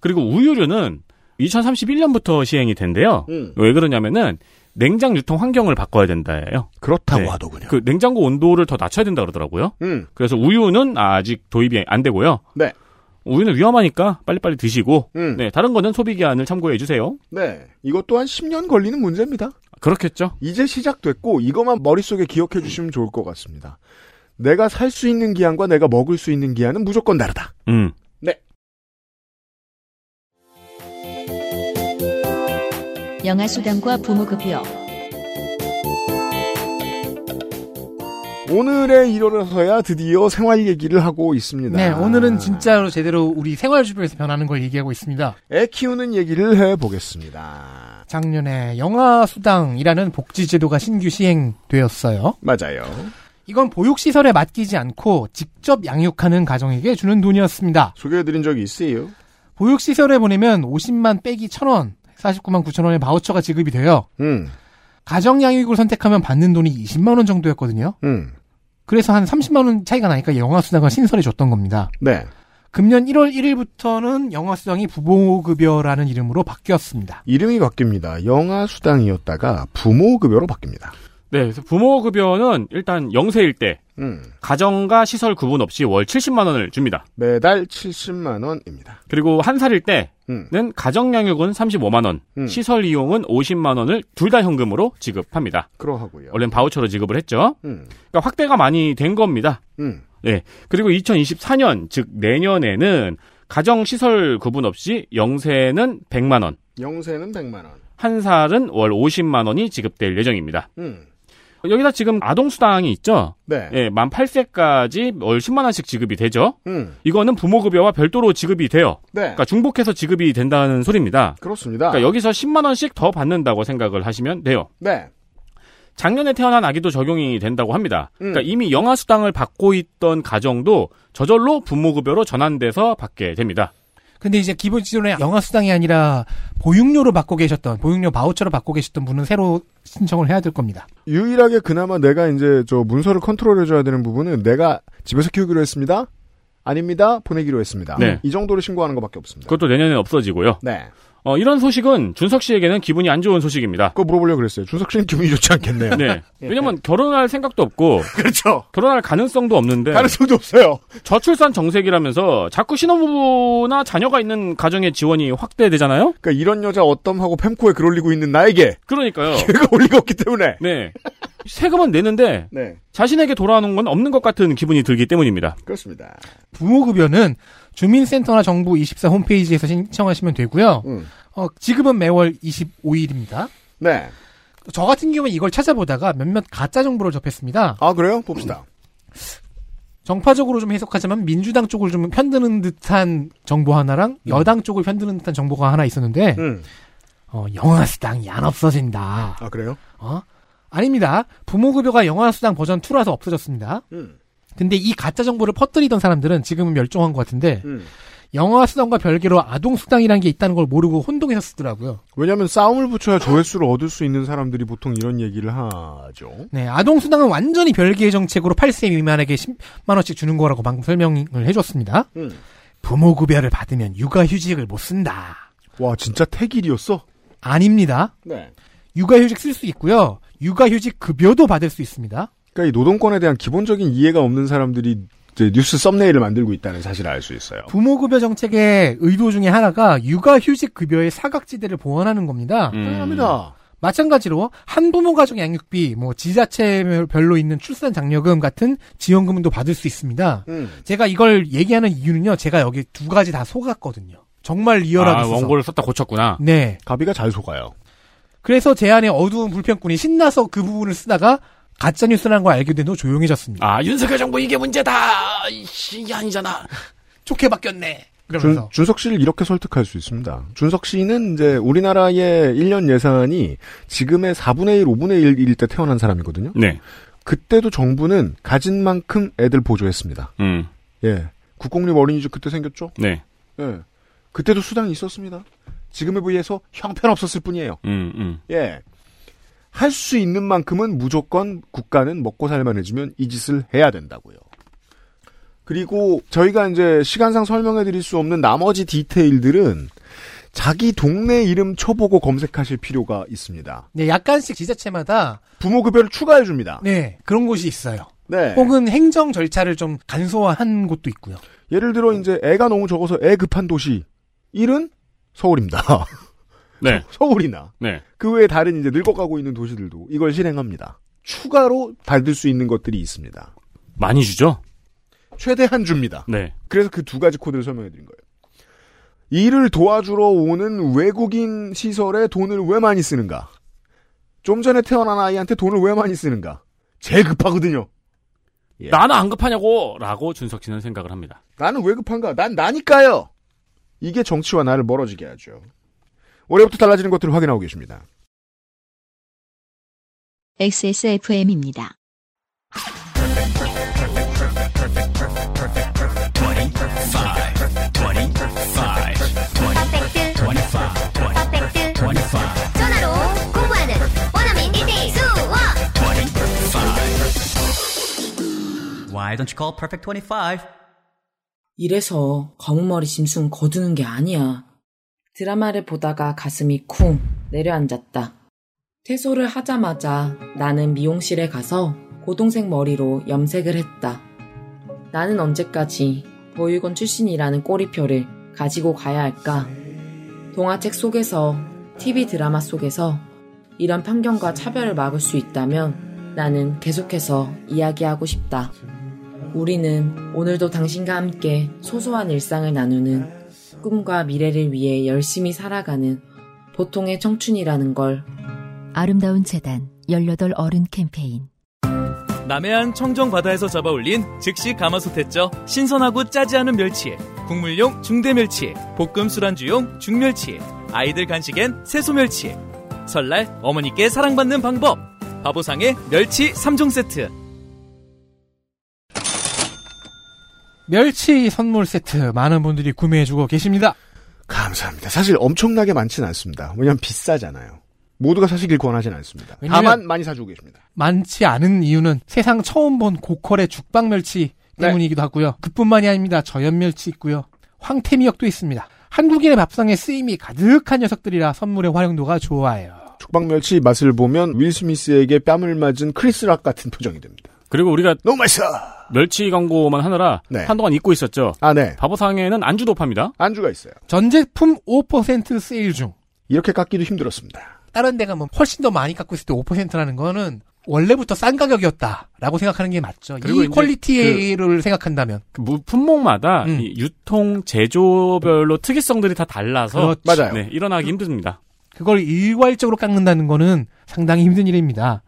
그리고 우유류는 2031년부터 시행이 된대요. 왜 그러냐면은 냉장 유통 환경을 바꿔야 된다예요. 그렇다고 네. 하더군요. 그 냉장고 온도를 더 낮춰야 된다 그러더라고요. 그래서 우유는 아직 도입이 안 되고요. 네. 우유는 위험하니까 빨리빨리 드시고 네, 다른 거는 소비기한을 참고해주세요. 네, 이것 또한 10년 걸리는 문제입니다. 그렇겠죠. 이제 시작됐고 이것만 머릿속에 기억해주시면 좋을 것 같습니다. 내가 살 수 있는 기한과 내가 먹을 수 있는 기한은 무조건 다르다. 네. 영아수당과 부모급여. 오늘의 일요일에서야 드디어 생활 얘기를 하고 있습니다. 네, 오늘은 진짜로 제대로 우리 생활 주변에서 변하는 걸 얘기하고 있습니다. 애 키우는 얘기를 해보겠습니다. 작년에 영아수당이라는 복지제도가 신규 시행되었어요. 맞아요. 이건 보육시설에 맡기지 않고 직접 양육하는 가정에게 주는 돈이었습니다. 소개해드린 적이 있어요. 보육시설에 보내면 50만 빼기 1,000원, 49만 9,000원의 바우처가 지급이 돼요. 가정 양육을 선택하면 받는 돈이 20만 원 정도였거든요. 그래서 한 30만 원 차이가 나니까 영아수당을 신설해 줬던 겁니다. 네. 금년 1월 1일부터는 영아수당이 부모급여라는 이름으로 바뀌었습니다. 이름이 바뀝니다. 영아수당이었다가 부모급여로 바뀝니다. 네, 그래서 부모급여는 일단 영세일 때 가정과 시설 구분 없이 월 70만 원을 줍니다. 매달 70만 원입니다. 그리고 한 살일 때는 가정양육은 35만 원, 시설 이용은 50만 원을 둘 다 현금으로 지급합니다. 그러하고요. 원래는 바우처로 지급을 했죠. 그러니까 확대가 많이 된 겁니다. 네, 그리고 2024년, 즉 내년에는 가정시설 구분 없이 영세는 100만 원, 한 살은 월 50만 원이 지급될 예정입니다. 여기다 지금 아동수당이 있죠? 네. 예, 만 8세까지 월 10만 원씩 지급이 되죠? 이거는 부모급여와 별도로 지급이 돼요. 네. 그러니까 중복해서 지급이 된다는 소리입니다. 그렇습니다. 그러니까 여기서 10만 원씩 더 받는다고 생각을 하시면 돼요. 네. 작년에 태어난 아기도 적용이 된다고 합니다. 그러니까 이미 영아수당을 받고 있던 가정도 저절로 부모급여로 전환돼서 받게 됩니다. 근데 이제 기본적으로 영아수당이 아니라 보육료로 받고 계셨던, 보육료 바우처로 받고 계셨던 분은 새로 신청을 해야 될 겁니다. 유일하게 그나마 내가 이제 저 문서를 컨트롤해줘야 되는 부분은 내가 집에서 키우기로 했습니다. 아닙니다. 보내기로 했습니다. 네. 이 정도로 신고하는 것밖에 없습니다. 그것도 내년에 없어지고요. 네. 이런 소식은 준석 씨에게는 기분이 안 좋은 소식입니다. 그거 물어보려고 그랬어요. 준석 씨는 기분이 좋지 않겠네요. 네. 왜냐면 결혼할 생각도 없고. 그렇죠. 결혼할 가능성도 없는데. 가능성도 없어요. 저출산 정책이라면서 자꾸 신혼부부나 자녀가 있는 가정의 지원이 확대되잖아요? 그러니까 이런 여자 어떤 팸코에 글 올리고 있는 나에게. 그러니까요. 기회가 올 리가 없기 때문에. 네. 세금은 내는데. 네. 자신에게 돌아오는 건 없는 것 같은 기분이 들기 때문입니다. 그렇습니다. 부모급여는 주민센터나 정부 24 홈페이지에서 신청하시면 되고요. 지금은 매월 25일입니다. 네. 저 같은 경우는 이걸 찾아보다가 몇몇 가짜 정보를 접했습니다. 아, 그래요? 봅시다. 정파적으로 좀 해석하자면 민주당 쪽을 좀 편드는 듯한 정보 하나랑 여당 쪽을 편드는 듯한 정보가 하나 있었는데 영아수당이 안 없어진다. 아, 그래요? 아닙니다. 부모급여가 영아수당 버전 2라서 없어졌습니다. 근데 이 가짜 정보를 퍼뜨리던 사람들은 지금은 멸종한 것 같은데 영아수당과 별개로 아동수당이라는 게 있다는 걸 모르고 혼동해서 쓰더라고요. 왜냐하면 싸움을 붙여야 조회수를 얻을 수 있는 사람들이 보통 이런 얘기를 하죠. 네, 아동수당은 완전히 별개의 정책으로 8세 미만에게 10만 원씩 주는 거라고 방금 설명을 해줬습니다. 부모급여를 받으면 육아휴직을 못 쓴다. 와, 진짜 태길이었어? 아닙니다. 네. 육아휴직 쓸 수 있고요. 육아휴직 급여도 받을 수 있습니다. 그러니까 이 노동권에 대한 기본적인 이해가 없는 사람들이 이제 뉴스 썸네일을 만들고 있다는 사실을 알 수 있어요. 부모급여 정책의 의도 중에 하나가 육아휴직 급여의 사각지대를 보완하는 겁니다. 당연합니다. 마찬가지로 한부모 가정 양육비, 뭐 지자체별로 있는 출산 장려금 같은 지원금도 받을 수 있습니다. 제가 이걸 얘기하는 이유는요. 제가 여기 두 가지 다 속았거든요. 정말 리얼하게 써서. 아, 원고를 썼다 고쳤구나. 네. 가비가 잘 속아요. 그래서 제 안에 어두운 불편꾼이 신나서 그 부분을 쓰다가 가짜뉴스라는 걸 알게 된 후 조용해졌습니다. 아, 윤석열 정부 이게 문제다. 이게 아니잖아. 좋게 바뀌었네. 그러면서. 준석 씨를 이렇게 설득할 수 있습니다. 준석 씨는 이제 우리나라의 1년 예산이 지금의 4분의 1, 5분의 1일 때 태어난 사람이거든요. 네. 그때도 정부는 가진 만큼 애들 보조했습니다. 예. 국공립 어린이집 그때 생겼죠? 네. 예. 그때도 수당이 있었습니다. 지금에 비해서 형편없었을 뿐이에요. 예. 할 수 있는 만큼은 무조건 국가는 먹고 살만해지면 이 짓을 해야 된다고요. 그리고 저희가 이제 시간상 설명해 드릴 수 없는 나머지 디테일들은 자기 동네 이름 쳐보고 검색하실 필요가 있습니다. 네, 약간씩 지자체마다 부모급여를 추가해 줍니다. 네, 그런 곳이 있어요. 네. 혹은 행정 절차를 좀 간소화한 곳도 있고요. 예를 들어 이제 애가 너무 적어서 애 급한 도시 1은 서울입니다. 네. 서울이나 네. 그 외에 다른 이제 늙어가고 있는 도시들도 이걸 실행합니다. 추가로 받을 수 있는 것들이 있습니다. 많이 주죠? 최대한 줍니다. 네. 그래서 그 두 가지 코드를 설명해드린 거예요. 일을 도와주러 오는 외국인 시설에 돈을 왜 많이 쓰는가? 좀 전에 태어난 아이한테 돈을 왜 많이 쓰는가? 제일 급하거든요. 예. 나는 안 급하냐고! 라고 준석 씨는 생각을 합니다. 나는 왜 급한가? 난 나니까요! 이게 정치와 나를 멀어지게 하죠. 올해부터 달라지는 것들을 확인하고 계십니다. XSFM입니다. 전화로 공부하는 원어민 1대1 수업. Why don't you call Perfect 25? 이래서 검은머리 짐승 거두는 게 아니야. 드라마를 보다가 가슴이 쿵 내려앉았다. 퇴소를 하자마자 나는 미용실에 가서 고동색 머리로 염색을 했다. 나는 언제까지 보육원 출신이라는 꼬리표를 가지고 가야 할까? 동화책 속에서, TV 드라마 속에서 이런 편견과 차별을 막을 수 있다면 나는 계속해서 이야기하고 싶다. 우리는 오늘도 당신과 함께 소소한 일상을 나누는 꿈과 미래를 위해 열심히 살아가는 보통의 청춘이라는 걸. 아름다운 재단 18 어른 캠페인. 남해안 청정바다에서 잡아올린 즉시 가마솥했죠. 신선하고 짜지 않은 멸치에 국물용 중대멸치에 볶음 술안주용 중멸치에 아이들 간식엔 새소멸치에 설날 어머니께 사랑받는 방법 바보상의 멸치 3종 세트. 멸치 선물 세트 많은 분들이 구매해주고 계십니다. 감사합니다. 사실 엄청나게 많지는 않습니다. 왜냐하면 비싸잖아요. 모두가 사시길 권하진 않습니다. 다만 많이 사주고 계십니다. 많지 않은 이유는 세상 처음 본 고퀄의 죽방멸치 때문이기도 하고요. 그뿐만이 아닙니다. 저염멸치 있고요. 황태미역도 있습니다. 한국인의 밥상에 쓰임이 가득한 녀석들이라 선물의 활용도가 좋아요. 죽방멸치 맛을 보면 윌 스미스에게 뺨을 맞은 크리스 락 같은 표정이 됩니다. 그리고 우리가 너무 맛있어! 멸치 광고만 하느라 네. 한동안 잊고 있었죠. 아, 네. 바보상에는 안주도 팝니다. 안주가 있어요. 전제품 5% 세일 중. 이렇게 깎기도 힘들었습니다. 다른 데가 뭐 훨씬 더 많이 깎고 있을 때 5%라는 거는 원래부터 싼 가격이었다라고 생각하는 게 맞죠. 그리고 이 퀄리티를 생각한다면. 그 품목마다 이 유통, 제조별로 특이성들이 다 달라서 맞아요. 네, 일어나기 힘듭니다. 그걸 일괄적으로 깎는다는 거는 상당히 힘든 일입니다.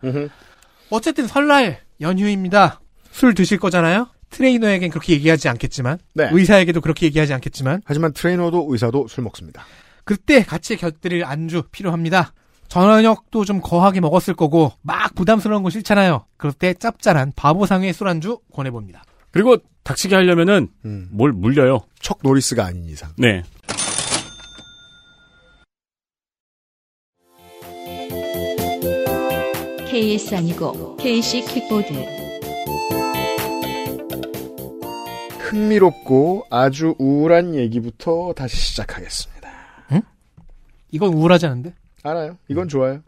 어쨌든 설날 연휴입니다. 술 드실 거잖아요. 트레이너에겐 그렇게 얘기하지 않겠지만 네. 의사에게도 그렇게 얘기하지 않겠지만 하지만 트레이너도 의사도 술 먹습니다. 그때 같이 곁들일 안주 필요합니다. 저녁도 좀 거하게 먹었을 거고 막 부담스러운 건 싫잖아요. 그럴 때 짭짤한 바보상의 술안주 권해봅니다. 그리고 닥치게 하려면은 뭘 물려요. 척 노리스가 아닌 이상. 네. KS 아니고 KC 킥보드. 흥미롭고 아주 우울한 얘기부터 다시 시작하겠습니다. 응? 이건 우울하지 않은데? 알아요. 이건 좋아요.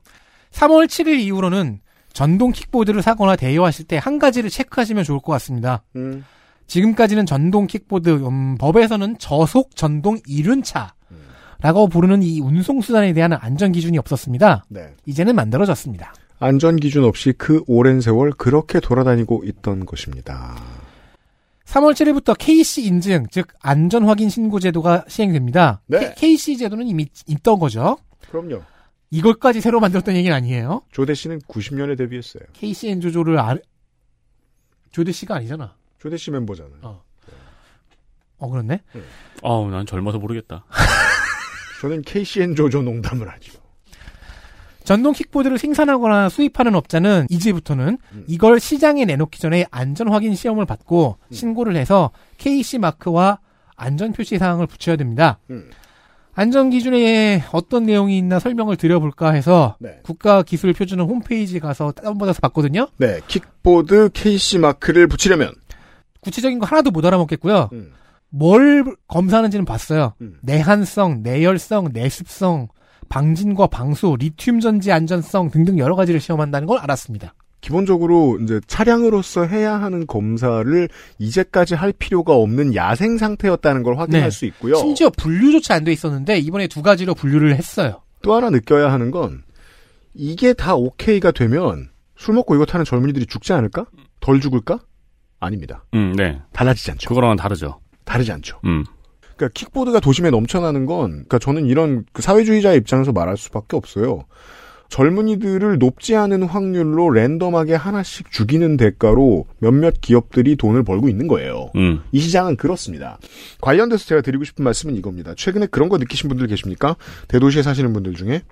3월 7일 이후로는 전동 킥보드를 사거나 대여하실 때 한 가지를 체크하시면 좋을 것 같습니다. 지금까지는 전동 킥보드, 법에서는 저속 전동 이륜차라고 부르는 이 운송수단에 대한 안전기준이 없었습니다. 네. 이제는 만들어졌습니다. 안전기준 없이 그 오랜 세월 그렇게 돌아다니고 있던 것입니다. 3월 7일부터 KC 인증, 즉 안전확인 신고 제도가 시행됩니다. 네. KC 제도는 이미 있던 거죠. 그럼요. 이걸까지 새로 만들었던 얘기는 아니에요. 조대 씨는 90년에 데뷔했어요. KCN 조조를 조대 씨가 아니잖아. 조대 씨 멤버잖아. 그렇네. 네. 아우, 난 젊어서 모르겠다. 저는 KCN 조조 농담을 하죠. 전동 킥보드를 생산하거나 수입하는 업자는 이제부터는 이걸 시장에 내놓기 전에 안전 확인 시험을 받고 신고를 해서 KC 마크와 안전 표시 사항을 붙여야 됩니다. 안전기준에 어떤 내용이 있나 설명을 드려볼까 해서 네. 국가기술표준은 홈페이지 가서 다운받아서 봤거든요. 네. 킥보드 KC 마크를 붙이려면 구체적인 거 하나도 못 알아먹겠고요. 뭘 검사하는지는 봤어요. 내한성, 내열성, 내습성, 방진과 방수, 리튬전지 안전성 등등 여러 가지를 시험한다는 걸 알았습니다. 기본적으로 이제 차량으로서 해야 하는 검사를 이제까지 할 필요가 없는 야생 상태였다는 걸 확인할 수 있고요. 심지어 분류조차 안 돼 있었는데 이번에 두 가지로 분류를 했어요. 또 하나 느껴야 하는 건 이게 다 오케이가 되면 술 먹고 이거 타는 젊은이들이 죽지 않을까? 덜 죽을까? 아닙니다. 네. 달라지지 않죠. 그거랑은 다르죠. 다르지 않죠. 그러니까 킥보드가 도심에 넘쳐나는 건, 그러니까 저는 이런 그 사회주의자의 입장에서 말할 수밖에 없어요. 젊은이들을 높지 않은 확률로 랜덤하게 하나씩 죽이는 대가로 몇몇 기업들이 돈을 벌고 있는 거예요. 이 시장은 그렇습니다. 관련돼서 제가 드리고 싶은 말씀은 이겁니다. 최근에 그런 거 느끼신 분들 계십니까? 대도시에 사시는 분들 중에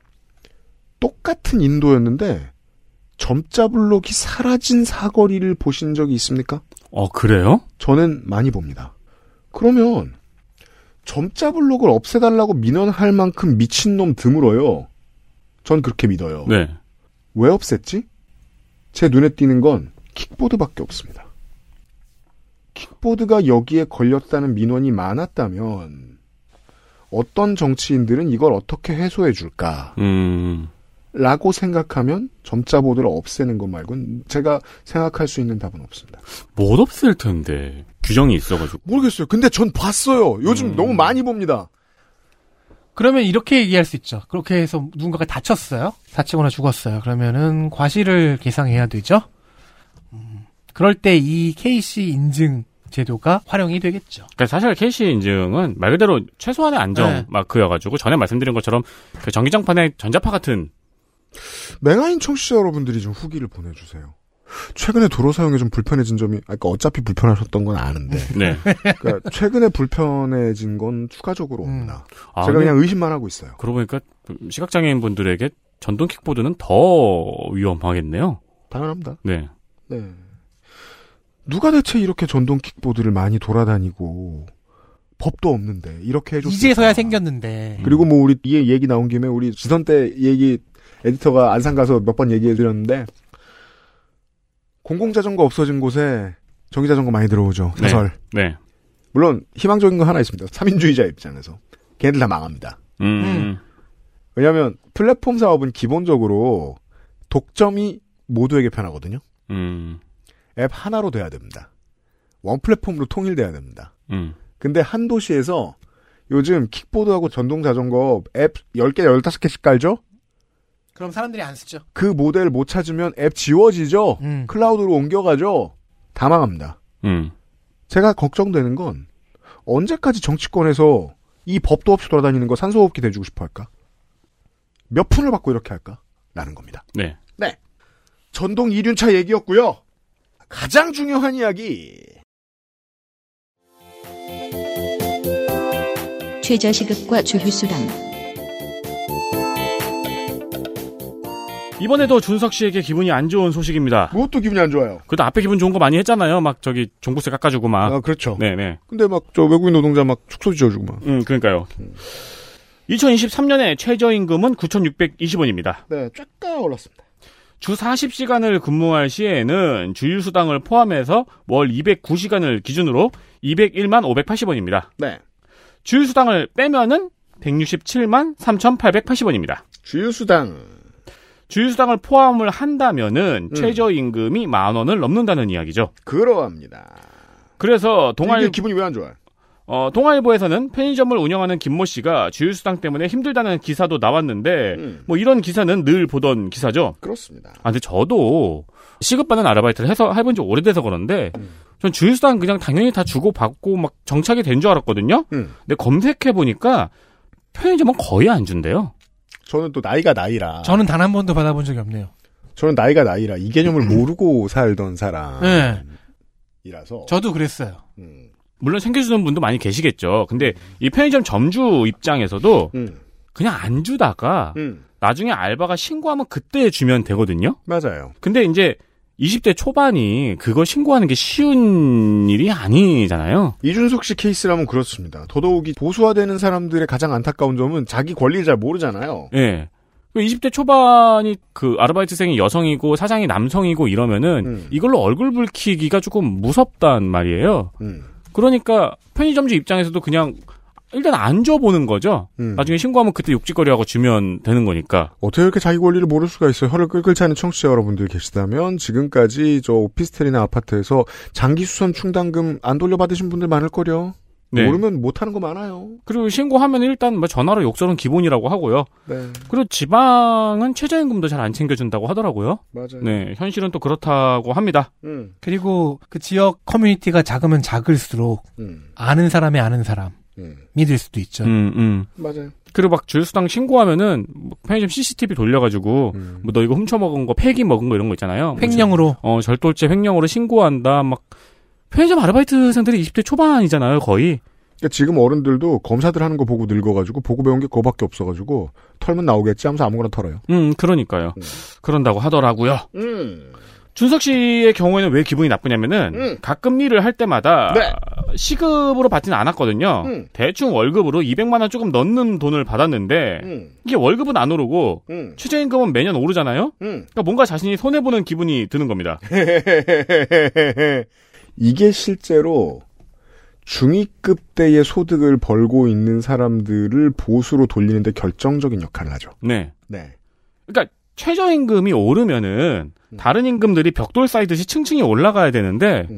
똑같은 인도였는데 점자블록이 사라진 사거리를 보신 적이 있습니까? 그래요? 저는 많이 봅니다. 그러면 점자블록을 없애달라고 민원할 만큼 미친놈 드물어요. 전 그렇게 믿어요. 네. 왜 없앴지? 제 눈에 띄는 건 킥보드밖에 없습니다. 킥보드가 여기에 걸렸다는 민원이 많았다면 어떤 정치인들은 이걸 어떻게 해소해 줄까? 라고 생각하면 점자보드를 없애는 것 말고는 제가 생각할 수 있는 답은 없습니다. 못 없앨 텐데 규정이 있어가지고. 모르겠어요. 근데 전 봤어요. 요즘 너무 많이 봅니다. 그러면 이렇게 얘기할 수 있죠. 그렇게 해서 누군가가 다쳤어요. 다치거나 죽었어요. 그러면은 과실을 계상해야 되죠. 그럴 때 이 KC 인증 제도가 활용이 되겠죠. 그러니까 사실 KC 인증은 말 그대로 최소한의 안정 마크여가지고 전에 말씀드린 것처럼 그 전기장판의 전자파 같은. 맹아인 청취자 여러분들이 좀 후기를 보내주세요. 최근에 도로 사용에 좀 불편해진 점이, 그러니까 어차피 불편하셨던 건 아는데, 네. 그러니까 최근에 불편해진 건 추가적으로 없나. 제가 그냥 의심만 하고 있어요. 그러고 보니까 시각장애인 분들에게 전동 킥보드는 더 위험하겠네요. 당연합니다. 네. 네. 누가 대체 이렇게 전동 킥보드를 많이 돌아다니고 법도 없는데 이렇게 해줬을까. 이제서야 생겼는데. 그리고 뭐 우리 이 얘기 나온 김에 우리 지선 때 얘기 에디터가 안산 가서 몇 번 얘기해드렸는데. 공공자전거 없어진 곳에 전기자전거 많이 들어오죠. 사설. 네. 물론 희망적인 거 하나 있습니다. 3인주의자 입장에서. 걔네들 다 망합니다. 왜냐하면 플랫폼 사업은 기본적으로 독점이 모두에게 편하거든요. 앱 하나로 돼야 됩니다. 원 플랫폼으로 통일돼야 됩니다. 근데 한 도시에서 요즘 킥보드하고 전동자전거 앱 10개, 15개씩 깔죠? 그럼 사람들이 안 쓰죠. 그 모델 못 찾으면 앱 지워지죠. 클라우드로 옮겨가죠. 다 망합니다. 제가 걱정되는 건 언제까지 정치권에서 이 법도 없이 돌아다니는 거 산소호흡기 대주고 싶어 할까? 몇 푼을 받고 이렇게 할까? 라는 겁니다. 네. 네. 전동 이륜차 얘기였고요. 가장 중요한 이야기. 최저시급과 주휴수당. 이번에도 준석 씨에게 기분이 안 좋은 소식입니다. 그것도 기분이 안 좋아요. 그래도 앞에 기분 좋은 거 많이 했잖아요. 막 저기 종부세 깎아주고 막. 아, 그렇죠. 네네. 근데 막 저 외국인 노동자 막 축소 지어주고 막. 그러니까요. 2023년에 최저임금은 9,620원입니다. 네, 쫙 올랐습니다. 주 40시간을 근무할 시에는 주휴수당을 포함해서 월 209시간을 기준으로 201만 580원입니다. 네. 주휴수당을 빼면은 167만 3,880원입니다. 주휴수당. 주휴수당을 포함을 한다면은 최저임금이 10,000원을 넘는다는 이야기죠. 그러합니다. 그래서 동아일보 기분이 왜 안 좋아요? 동아일보에서는 편의점을 운영하는 김모 씨가 주휴수당 때문에 힘들다는 기사도 나왔는데 뭐 이런 기사는 늘 보던 기사죠. 그렇습니다. 아 근데 저도 시급받는 아르바이트를 해서 해본 지 오래돼서 그런데 전 주휴수당 그냥 당연히 다 주고 받고 막 정착이 된 줄 알았거든요. 근데 검색해 보니까 편의점은 거의 안 준대요. 저는 또 나이가 나이라. 저는 단 한 번도 받아본 적이 없네요. 저는 나이가 나이라 이 개념을 모르고 살던 사람이라서. 네. 저도 그랬어요. 물론 챙겨주는 분도 많이 계시겠죠. 근데 이 편의점 점주 입장에서도 그냥 안 주다가 나중에 알바가 신고하면 그때 주면 되거든요. 맞아요. 근데 이제 20대 초반이 그거 신고하는 게 쉬운 일이 아니잖아요. 이준석 씨 케이스라면 그렇습니다. 더더욱이 보수화되는 사람들의 가장 안타까운 점은 자기 권리를 잘 모르잖아요. 네. 20대 초반이 그 아르바이트생이 여성이고 사장이 남성이고 이러면은 이걸로 얼굴 붉히기가 조금 무섭단 말이에요. 그러니까 편의점주 입장에서도 그냥 일단 안 줘보는 거죠. 나중에 신고하면 그때 욕짓거리하고 주면 되는 거니까. 어떻게 이렇게 자기 권리를 모를 수가 있어요. 혀를 끌끌 차는 청취자 여러분들이 계시다면 지금까지 저 오피스텔이나 아파트에서 장기 수선 충당금 안 돌려받으신 분들 많을 거려. 네. 모르면 못하는 거 많아요. 그리고 신고하면 일단 뭐 전화로 욕설은 기본이라고 하고요. 네. 그리고 지방은 최저임금도 잘 안 챙겨준다고 하더라고요. 맞아요. 네, 현실은 또 그렇다고 합니다. 그리고 그 지역 커뮤니티가 작으면 작을수록 아는 사람이 아는 사람. 믿을 수도 있죠. 맞아요. 그리고 막 주유수당 신고하면은 편의점 CCTV 돌려가지고 뭐 너 이거 훔쳐먹은 거, 폐기 먹은 거 이런 거 있잖아요. 횡령으로. 절도죄 횡령으로 신고한다. 막 편의점 아르바이트생들이 20대 초반이잖아요, 거의. 그러니까 지금 어른들도 검사들 하는 거 보고 늙어가지고 보고 배운 게 그거밖에 없어가지고 털면 나오겠지 하면서 아무거나 털어요. 그러니까요. 그런다고 하더라고요. 준석 씨의 경우에는 왜 기분이 나쁘냐면은 가끔 일을 할 때마다 네. 시급으로 받지는 않았거든요. 대충 월급으로 200만 원 조금 넘는 돈을 받았는데 이게 월급은 안 오르고 최저임금은 매년 오르잖아요. 그러니까 뭔가 자신이 손해보는 기분이 드는 겁니다. 이게 실제로 중위급 대의 소득을 벌고 있는 사람들을 보수로 돌리는 데 결정적인 역할을 하죠. 네. 네. 그러니까 최저임금이 오르면은 다른 임금들이 벽돌 쌓이듯이 층층이 올라가야 되는데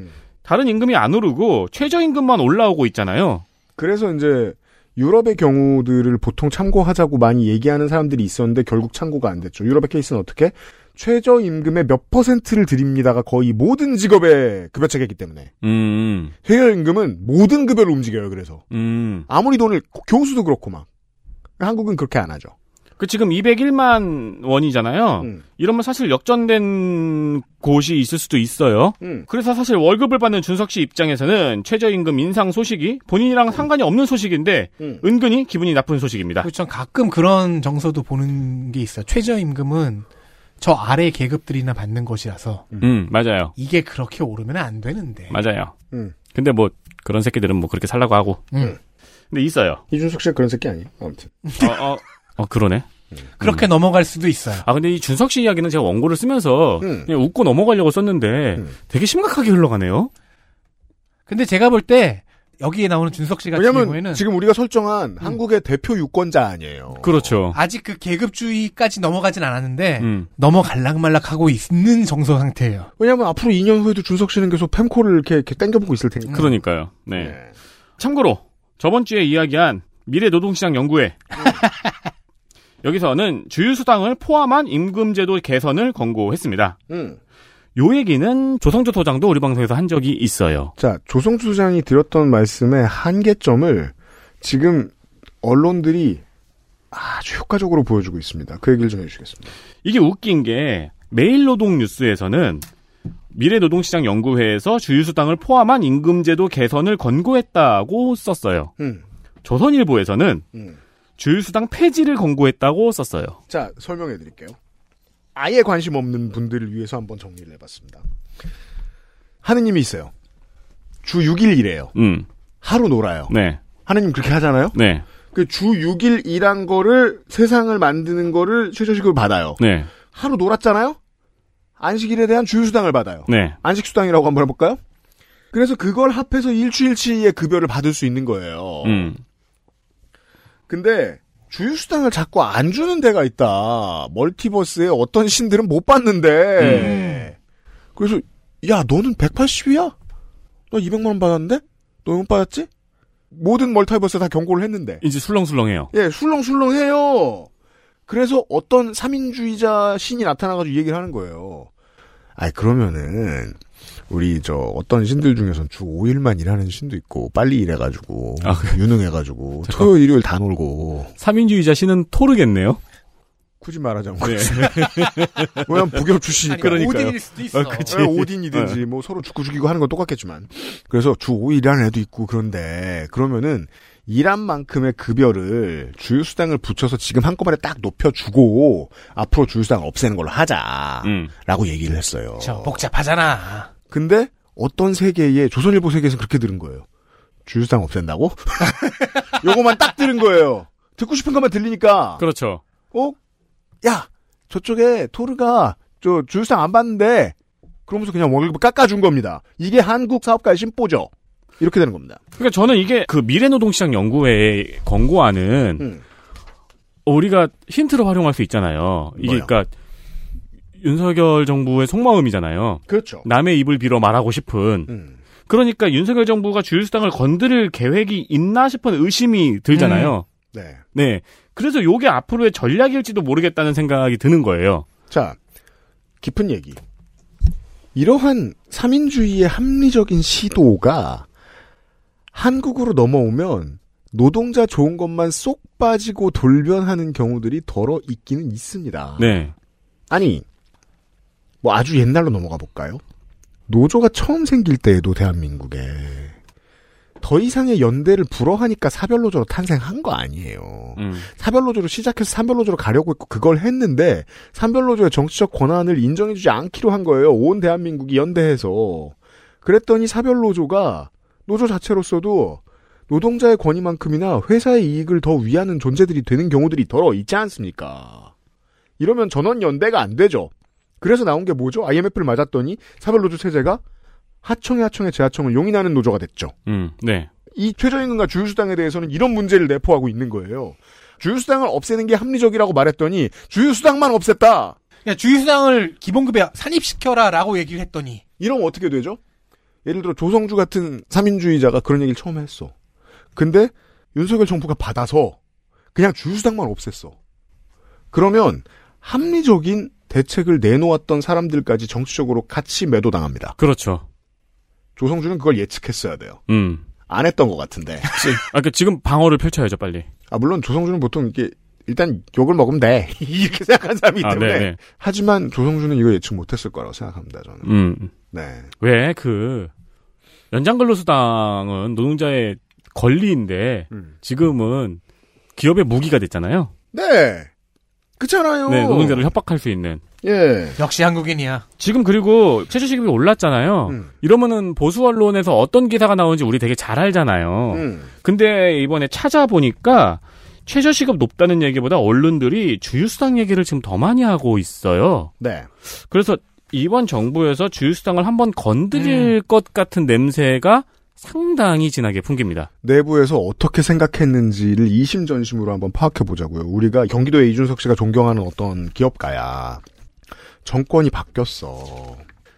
다른 임금이 안 오르고 최저임금만 올라오고 있잖아요. 그래서 이제 유럽의 경우들을 보통 참고하자고 많이 얘기하는 사람들이 있었는데 결국 참고가 안 됐죠. 유럽의 케이스는 어떻게? 최저임금의 몇 퍼센트를 드립니다가 거의 모든 직업의 급여체계이기 때문에 최저임금은 모든 급여를 움직여요. 그래서 아무리 돈을 교수도 그렇고 막 한국은 그렇게 안 하죠. 그 지금 201만 원이잖아요. 이러면 사실 역전된 곳이 있을 수도 있어요. 그래서 사실 월급을 받는 준석 씨 입장에서는 최저임금 인상 소식이 본인이랑 상관이 없는 소식인데 은근히 기분이 나쁜 소식입니다. 그렇죠. 가끔 그런 정서도 보는 게 있어요. 최저임금은 저 아래 계급들이나 받는 것이라서. 맞아요. 이게 그렇게 오르면 안 되는데. 맞아요. 근데 뭐 그런 새끼들은 뭐 그렇게 살라고 하고. 근데 있어요. 이준석 씨가 그런 새끼 아니에요? 아무튼. 그러네. 그렇게 넘어갈 수도 있어요. 아, 근데 이 준석 씨 이야기는 제가 원고를 쓰면서 그냥 웃고 넘어가려고 썼는데 되게 심각하게 흘러가네요. 근데 제가 볼 때 여기에 나오는 준석 씨 같은 경우에는 지금 우리가 설정한 한국의 대표 유권자 아니에요. 그렇죠. 아직 그 계급주의까지 넘어가진 않았는데 넘어갈락말락하고 있는 정서 상태예요. 왜냐하면 앞으로 2년 후에도 준석 씨는 계속 펜코를 이렇게 땡겨보고 있을 테니까. 그러니까요. 네. 네. 참고로 저번 주에 이야기한 미래노동시장 연구회 여기서는 주유수당을 포함한 임금제도 개선을 권고했습니다. 요 얘기는 조성주 소장도 우리 방송에서 한 적이 있어요. 자, 조성주 소장이 드렸던 말씀의 한계점을 지금 언론들이 아주 효과적으로 보여주고 있습니다. 그 얘기를 좀 해주시겠습니다. 이게 웃긴 게 매일노동뉴스에서는 미래노동시장연구회에서 주유수당을 포함한 임금제도 개선을 권고했다고 썼어요. 조선일보에서는 주유수당 폐지를 권고했다고 썼어요. 자, 설명해 드릴게요. 아예 관심 없는 분들을 위해서 한번 정리를 해봤습니다. 하느님이 있어요. 주 6일 일해요. 하루 놀아요. 네. 하느님 그렇게 하잖아요. 네. 그 주 6일 일한 거를 세상을 만드는 거를 최저시급을 받아요. 네. 하루 놀았잖아요. 안식일에 대한 주유수당을 받아요. 네. 안식수당이라고 한번 해볼까요? 그래서 그걸 합해서 일주일치의 급여를 받을 수 있는 거예요. 근데 주유수당을 자꾸 안 주는 데가 있다. 멀티버스에 어떤 신들은 못 받는데. 그래서 야 너는 180이야? 너 200만 원 받았는데? 너 못 받았지? 모든 멀티버스에 다 경고를 했는데. 이제 술렁술렁해요. 예, 술렁술렁해요. 그래서 어떤 3인주의자 신이 나타나가지고 얘기를 하는 거예요. 아이 그러면은 우리 저 어떤 신들 중에서는 주 5일만 일하는 신도 있고 빨리 일해가지고 유능해가지고 토요일 일요일 다 놀고 3인주의자 신은 토르겠네요. 굳이 말하자면 네. 왜냐면 북역 출신이니까. 오딘일 수도 있어. 오딘이든지 뭐 서로 죽고 죽이고 하는 건 똑같겠지만. 그래서 주 5일 일하는 애도 있고 그런데 그러면은 일한 만큼의 급여를 주유수당을 붙여서 지금 한꺼번에 딱 높여주고 앞으로 주유수당을 없애는 걸로 하자라고 얘기를 했어요. 저 복잡하잖아. 근데 어떤 세계에 조선일보 세계에서는 그렇게 들은 거예요. 주유수당 없앤다고? 요거만 딱 들은 거예요. 듣고 싶은 것만 들리니까. 그렇죠. 야 저쪽에 토르가 저 주유수당 안 받는데 그러면서 그냥 월급을 깎아준 겁니다. 이게 한국 사업가의 심보죠. 이렇게 되는 겁니다. 그러니까 저는 이게 그 미래노동시장 연구회에 권고하는 우리가 힌트로 활용할 수 있잖아요. 이게 뭐요? 그러니까 윤석열 정부의 속마음이잖아요. 그렇죠. 남의 입을 빌어 말하고 싶은. 그러니까 윤석열 정부가 주일수당을 건드릴 계획이 있나 싶은 의심이 들잖아요. 네. 네. 그래서 이게 앞으로의 전략일지도 모르겠다는 생각이 드는 거예요. 자, 깊은 얘기. 이러한 삼인주의의 합리적인 시도가 한국으로 넘어오면 노동자 좋은 것만 쏙 빠지고 돌변하는 경우들이 덜어 있기는 있습니다. 네. 아니, 뭐 아주 옛날로 넘어가 볼까요? 노조가 처음 생길 때에도 대한민국에 더 이상의 연대를 불허하니까 사별노조로 탄생한 거 아니에요. 사별노조로 시작해서 산별노조로 가려고 했고 그걸 했는데 산별노조의 정치적 권한을 인정해주지 않기로 한 거예요. 온 대한민국이 연대해서. 그랬더니 사별노조가 노조 자체로서도 노동자의 권위만큼이나 회사의 이익을 더 위하는 존재들이 되는 경우들이 더러 있지 않습니까? 이러면 전원 연대가 안 되죠. 그래서 나온 게 뭐죠? IMF를 맞았더니 사별노조 체제가 하청에 재하청을 용인하는 노조가 됐죠. 네. 이 최저임금과 주휴수당에 대해서는 이런 문제를 내포하고 있는 거예요. 주휴수당을 없애는 게 합리적이라고 말했더니 주휴수당만 없앴다. 그냥 주휴수당을 기본급에 산입시켜라라고 얘기를 했더니 이러면 어떻게 되죠? 예를 들어 조성주 같은 3인주의자가 그런 얘기를 처음 했어. 근데 윤석열 정부가 받아서 그냥 주휴수당만 없앴어. 그러면 합리적인 대책을 내놓았던 사람들까지 정치적으로 같이 매도당합니다. 그렇죠. 조성주는 그걸 예측했어야 돼요. 안 했던 것 같은데. 그러니까 지금 방어를 펼쳐야죠, 빨리. 아, 물론 조성주는 보통 이게 일단 욕을 먹으면 돼. 이렇게 생각하는 사람이기 때문에. 네네. 하지만 조성주는 이거 예측 못했을 거라고 생각합니다, 저는. 네. 왜 그 연장근로수당은 노동자의 권리인데 지금은 기업의 무기가 됐잖아요. 네. 그렇잖아요. 네, 노동자를 협박할 수 있는. 예. 역시 한국인이야. 지금 그리고 최저시급이 올랐잖아요. 이러면은 보수 언론에서 어떤 기사가 나오는지 우리 되게 잘 알잖아요. 근데 이번에 찾아보니까 최저시급 높다는 얘기보다 언론들이 주휴수당 얘기를 지금 더 많이 하고 있어요. 네. 그래서 이번 정부에서 주휴수당을 한번 건드릴 것 같은 냄새가 상당히 진하게 풍깁니다. 내부에서 어떻게 생각했는지를 이심전심으로 한번 파악해보자고요. 우리가 경기도의 이준석 씨가 존경하는 어떤 기업가야. 정권이 바뀌었어.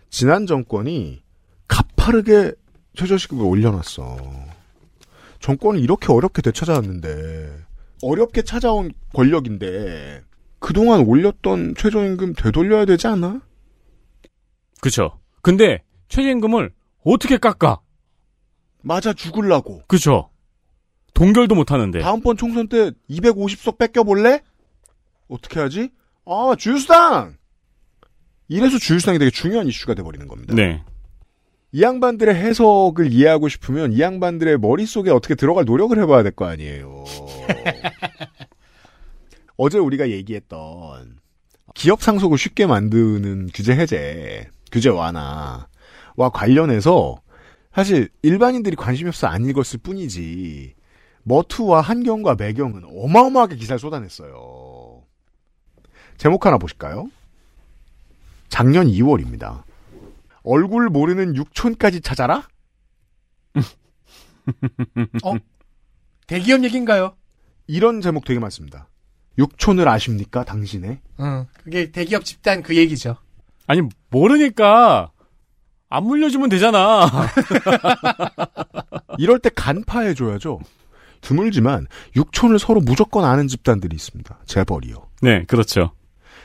지난 정권이 가파르게 최저시급을 올려놨어. 정권을 이렇게 어렵게 되찾아왔는데, 어렵게 찾아온 권력인데 그동안 올렸던 최저임금 되돌려야 되지 않아? 그렇죠. 근데 최저임금을 어떻게 깎아? 맞아 죽으려고. 그죠. 동결도 못하는데. 다음번 총선 때 250석 뺏겨볼래? 어떻게 하지? 아, 주유수당! 이래서 주유수당이 되게 중요한 이슈가 돼버리는 겁니다. 네. 이 양반들의 해석을 이해하고 싶으면 이 양반들의 머릿속에 어떻게 들어갈 노력을 해봐야 될 거 아니에요. 어제 우리가 얘기했던 기업 상속을 쉽게 만드는 규제 해제, 규제 완화와 관련해서 사실 일반인들이 관심이 없어 안 읽었을 뿐이지 머투와 한경과 매경은 어마어마하게 기사를 쏟아냈어요. 제목 하나 보실까요? 작년 2월입니다. 얼굴 모르는 육촌까지 찾아라? 대기업 얘기인가요? 이런 제목 되게 많습니다. 육촌을 아십니까? 당신의? 그게 대기업 집단 그 얘기죠. 아니 모르니까 안 물려주면 되잖아. 이럴 때 간파해줘야죠. 드물지만 육촌을 서로 무조건 아는 집단들이 있습니다. 재벌이요. 네, 그렇죠.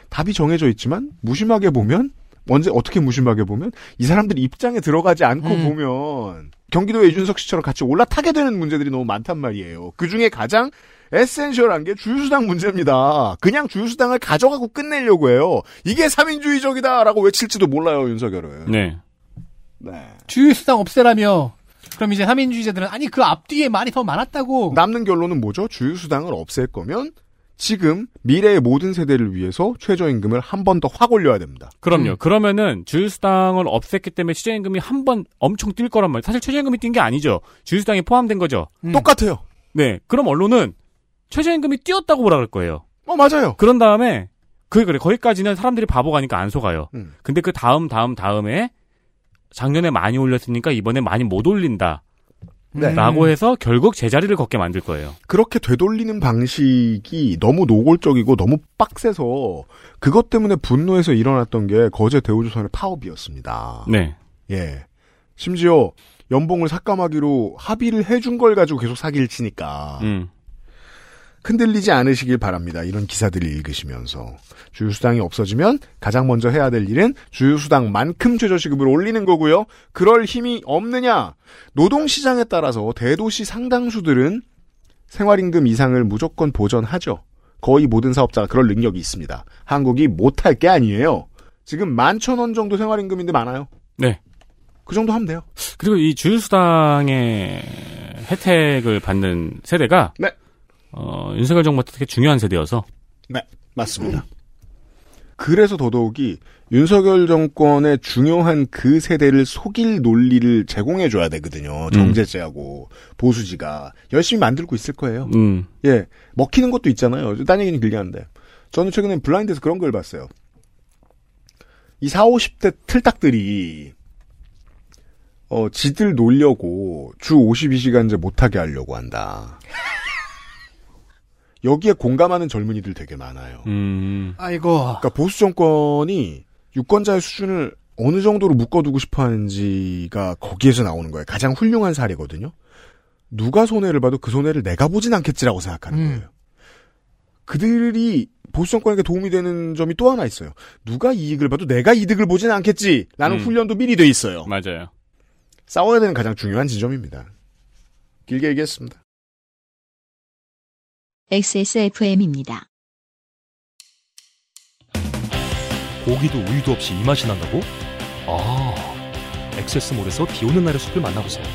답이 정해져 있지만 무심하게 보면 언제 어떻게 무심하게 보면 이 사람들 입장에 들어가지 않고 보면 경기도의 이준석 씨처럼 같이 올라타게 되는 문제들이 너무 많단 말이에요. 그중에 가장 에센셜한 게 주휴수당 문제입니다. 그냥 주휴수당을 가져가고 끝내려고 해요. 이게 3인주의적이다라고 외칠지도 몰라요. 윤석열은. 네. 네. 주휴수당 없애라며. 그럼 이제 3인주의자들은 아니 그 앞뒤에 말이 더 많았다고. 남는 결론은 뭐죠? 주휴수당을 없앨 거면 지금 미래의 모든 세대를 위해서 최저임금을 한 번 더 확 올려야 됩니다. 그럼요. 그러면은 주휴수당을 없앴기 때문에 최저임금이 한 번 엄청 뛸 거란 말이에요. 사실 최저임금이 뛴 게 아니죠. 주휴수당이 포함된 거죠. 똑같아요. 네. 그럼 언론은 최저임금이 뛰었다고 뭐라 그럴 거예요. 맞아요. 그런 다음에 그래 거기까지는 사람들이 바보가 하니까 안 속아요. 근데 그 다음에 작년에 많이 올렸으니까 이번에 많이 못 올린다. 네. 라고 해서 결국 제자리를 걷게 만들 거예요. 그렇게 되돌리는 방식이 너무 노골적이고 너무 빡세서 그것 때문에 분노해서 일어났던 게 거제 대우조선의 파업이었습니다. 네. 예. 심지어 연봉을 삭감하기로 합의를 해준 걸 가지고 계속 사기를 치니까. 흔들리지 않으시길 바랍니다. 이런 기사들을 읽으시면서. 주휴수당이 없어지면 가장 먼저 해야 될 일은 주휴수당만큼 최저시급을 올리는 거고요. 그럴 힘이 없느냐. 노동시장에 따라서 대도시 상당수들은 생활임금 이상을 무조건 보전하죠. 거의 모든 사업자가 그럴 능력이 있습니다. 한국이 못할 게 아니에요. 지금 11,000원 정도 생활임금인데 많아요. 네. 그 정도 하면 돼요. 그리고 이 주휴수당의 혜택을 받는 세대가 네. 윤석열 정부한테 되게 중요한 세대여서. 네, 맞습니다. 그래서 더더욱이 윤석열 정권의 중요한 그 세대를 속일 논리를 제공해줘야 되거든요. 정제재하고 보수지가. 열심히 만들고 있을 거예요. 예, 먹히는 것도 있잖아요. 딴 얘기는 길게 하는데. 저는 최근에 블라인드에서 그런 걸 봤어요. 이 40, 50대 틀딱들이 지들 놀려고 주 52시간제 못하게 하려고 한다. 여기에 공감하는 젊은이들 되게 많아요. 아이고. 그러니까 보수 정권이 유권자의 수준을 어느 정도로 묶어두고 싶어하는지가 거기에서 나오는 거예요. 가장 훌륭한 사례거든요. 누가 손해를 봐도 그 손해를 내가 보진 않겠지라고 생각하는 거예요. 그들이 보수 정권에게 도움이 되는 점이 또 하나 있어요. 누가 이익을 봐도 내가 이득을 보진 않겠지라는 훈련도 미리 돼 있어요. 맞아요. 싸워야 되는 가장 중요한 지점입니다. 길게 얘기했습니다. XSFM입니다. 고기도 우유도 없이 이 맛이 난다고? 아, XS몰에서 비 오는 날의 숲을 만나보세요.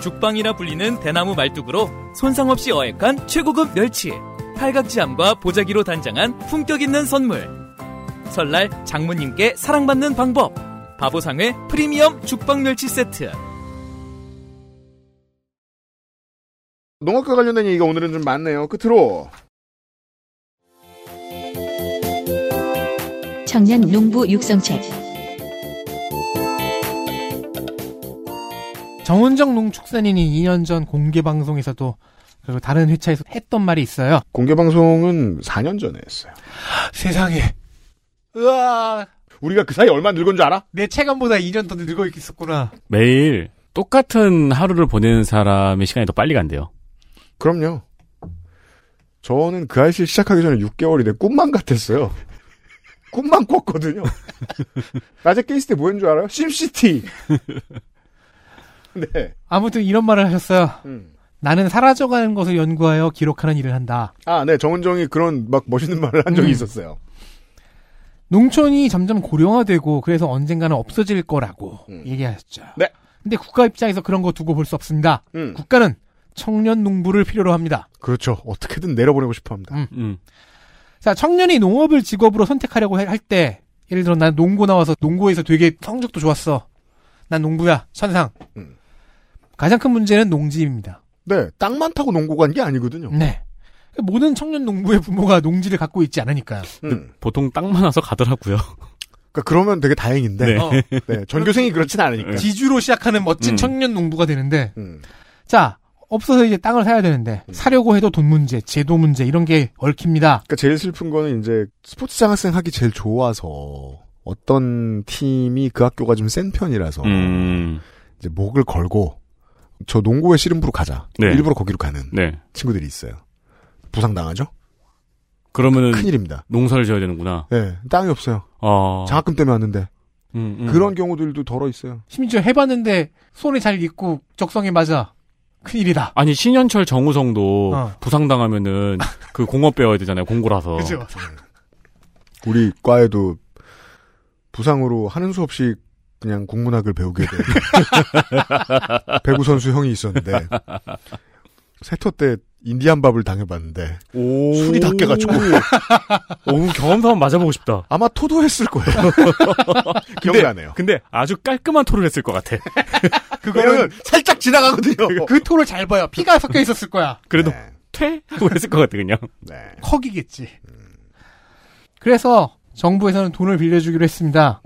죽방이라 불리는 대나무 말뚝으로 손상 없이 어획한 최고급 멸치, 팔각지함과 보자기로 단장한 품격 있는 선물. 설날 장모님께 사랑받는 방법, 바보상회 프리미엄 죽방 멸치 세트. 농업과 관련된 얘기가 오늘은 좀 많네요. 끝으로 청년 농부 육성책. 정은정 농축산인이 2년 전 공개방송에서도 그리고 다른 회차에서 했던 말이 있어요. 공개방송은 4년 전에 했어요. 세상에. 으아. 우리가 그 사이 얼마 늙은 줄 알아? 내 체감보다 2년 더 늙어 있었구나. 매일 똑같은 하루를 보내는 사람의 시간이 더 빨리 간대요. 그럼요. 저는 그 아이씨 시작하기 전에 6개월이 내 꿈만 같았어요. 꿈만 꿨거든요. 낮에 깼을 때 뭐 했는 줄 알아요? 심시티. 네. 아무튼 이런 말을 하셨어요. 나는 사라져가는 것을 연구하여 기록하는 일을 한다. 아, 네. 정은정이 그런 막 멋있는 말을 한 적이 있었어요. 농촌이 점점 고령화되고 그래서 언젠가는 없어질 거라고 얘기하셨죠. 네. 근데 국가 입장에서 그런 거 두고 볼 수 없습니다. 국가는 청년 농부를 필요로 합니다. 그렇죠. 어떻게든 내려보내고 싶어 합니다. 자, 청년이 농업을 직업으로 선택하려고 할 때, 예를 들어 난 농고 나와서 농고에서 되게 성적도 좋았어. 난 농부야. 천상. 가장 큰 문제는 농지입니다. 네. 땅 많다고 농고 간 게 아니거든요. 네. 모든 청년 농부의 부모가 농지를 갖고 있지 않으니까요. 보통 땅 많아서 가더라고요. 그러니까 그러면 되게 다행인데. 네. 네, 전교생이 그렇진 않으니까. 지주로 시작하는 멋진 청년 농부가 되는데. 자, 없어서 이제 땅을 사야 되는데 사려고 해도 돈 문제, 제도 문제 이런 게 얽힙니다. 그러니까 제일 슬픈 거는 이제 스포츠 장학생 하기 제일 좋아서 어떤 팀이 그 학교가 좀 센 편이라서 이제 목을 걸고 저 농구회 씨름부로 가자. 네. 일부러 거기로 가는 네. 친구들이 있어요. 부상당하죠? 그러면은 큰일입니다. 농사를 지어야 되는구나. 네, 땅이 없어요. 장학금 때문에 왔는데 그런 경우들도 덜어 있어요. 심지어 해봤는데 손에 잘 익고 적성에 맞아. 큰일이다. 아니 신현철 정우성도 부상당하면은 그 공업 배워야 되잖아요. 공고라서. 그렇죠. 우리 과에도 부상으로 하는 수 없이 그냥 국문학을 배우게 된 배구 선수 형이 있었는데 세터 때. 인디안 밥을 당해봤는데 술이 다 깨가지고 경험담 맞아보고 싶다. 아마 토도했을 거예요. 기억나네요. 근데 아주 깔끔한 토를 했을 것 같아. 그거는 살짝 지나가거든요. 그 토를 잘 봐요. 피가 섞여 있었을 거야. 그래도 네. 퇴? 하고 했을 것 같아 그냥. 네. 컥이겠지. 그래서 정부에서는 돈을 빌려주기로 했습니다.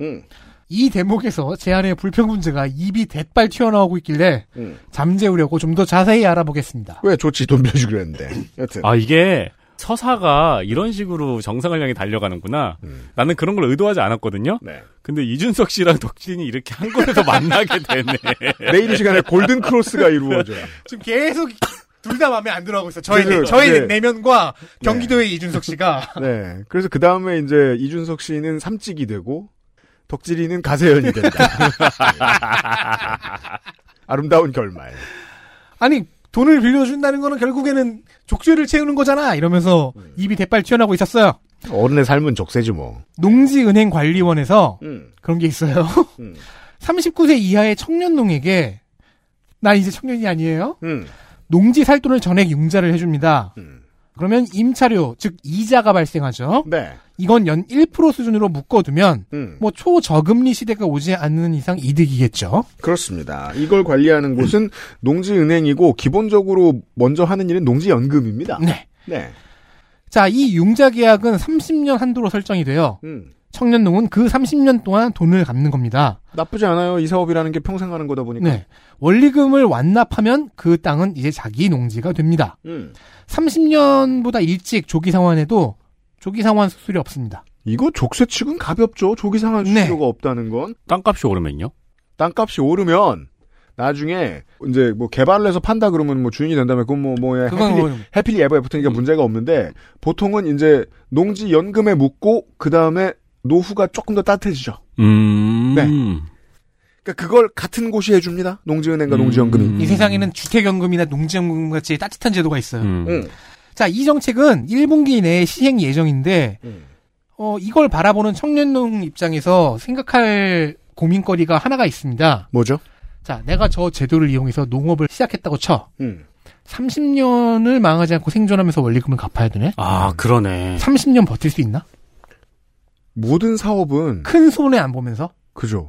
이 대목에서 제안의 불평 문제가 입이 대빨 튀어나오고 있길래 잠재우려고 좀 더 자세히 알아보겠습니다. 왜 좋지, 돈 빌려주기로 했는데. 여튼. 아, 이게 서사가 이런 식으로 정상을 향해 달려가는구나. 나는 그런 걸 의도하지 않았거든요. 네. 근데 이준석 씨랑 덕진이 이렇게 한 곳에서 만나게 되네. 내일 이 시간에 골든 크로스가 이루어져요. 지금 계속 둘 다 마음에 안 들어가고 있어. 저희 네. 내면과 경기도의 네. 이준석 씨가. 네. 그래서 그 다음에 이제 이준석 씨는 삼찍이 되고 덕질이는 가세연이 된다. 아름다운 결말. 아니, 돈을 빌려준다는 거는 결국에는 족쇄를 채우는 거잖아. 이러면서 입이 대빨 튀어나오고 있었어요. 어른의 삶은 족쇄지 뭐. 농지은행관리원에서 그런 게 있어요. 39세 이하의 청년농에게 나 이제 청년이 아니에요. 농지 살 돈을 전액 융자를 해줍니다. 그러면 임차료, 즉 이자가 발생하죠. 네. 이건 연 1% 수준으로 묶어두면 뭐 초저금리 시대가 오지 않는 이상 이득이겠죠. 그렇습니다. 이걸 관리하는 곳은 농지은행이고 기본적으로 먼저 하는 일은 농지연금입니다. 네. 네. 자, 이 융자계약은 30년 한도로 설정이 돼요. 청년농은 그 30년 동안 돈을 갚는 겁니다. 나쁘지 않아요. 이 사업이라는 게 평생 하는 거다 보니까. 네. 원리금을 완납하면 그 땅은 이제 자기 농지가 됩니다. 30년보다 일찍 조기상환해도 조기상환 수수료 없습니다. 이거 족쇄 측은 가볍죠. 조기상환 수수료가 네. 없다는 건. 땅값이 오르면요? 땅값이 오르면 나중에 이제 뭐 개발을 해서 판다 그러면 뭐 주인이 된다면 그건 해피리 에버 에프터니까 문제가 없는데 보통은 이제 농지 연금에 묻고 그 다음에 노후가 조금 더 따뜻해지죠. 네. 그러니까 그걸 같은 곳이 해줍니다. 농지은행과 농지연금이. 이 세상에는 주택연금이나 농지연금 같이 따뜻한 제도가 있어요. 자, 이 정책은 1분기 내에 시행 예정인데 이걸 바라보는 청년농 입장에서 생각할 고민거리가 하나가 있습니다. 뭐죠? 자, 내가 저 제도를 이용해서 농업을 시작했다고 쳐. 30년을 망하지 않고 생존하면서 원리금을 갚아야 되네. 아, 그러네. 30년 버틸 수 있나? 모든 사업은 큰 손해 안 보면서? 그죠.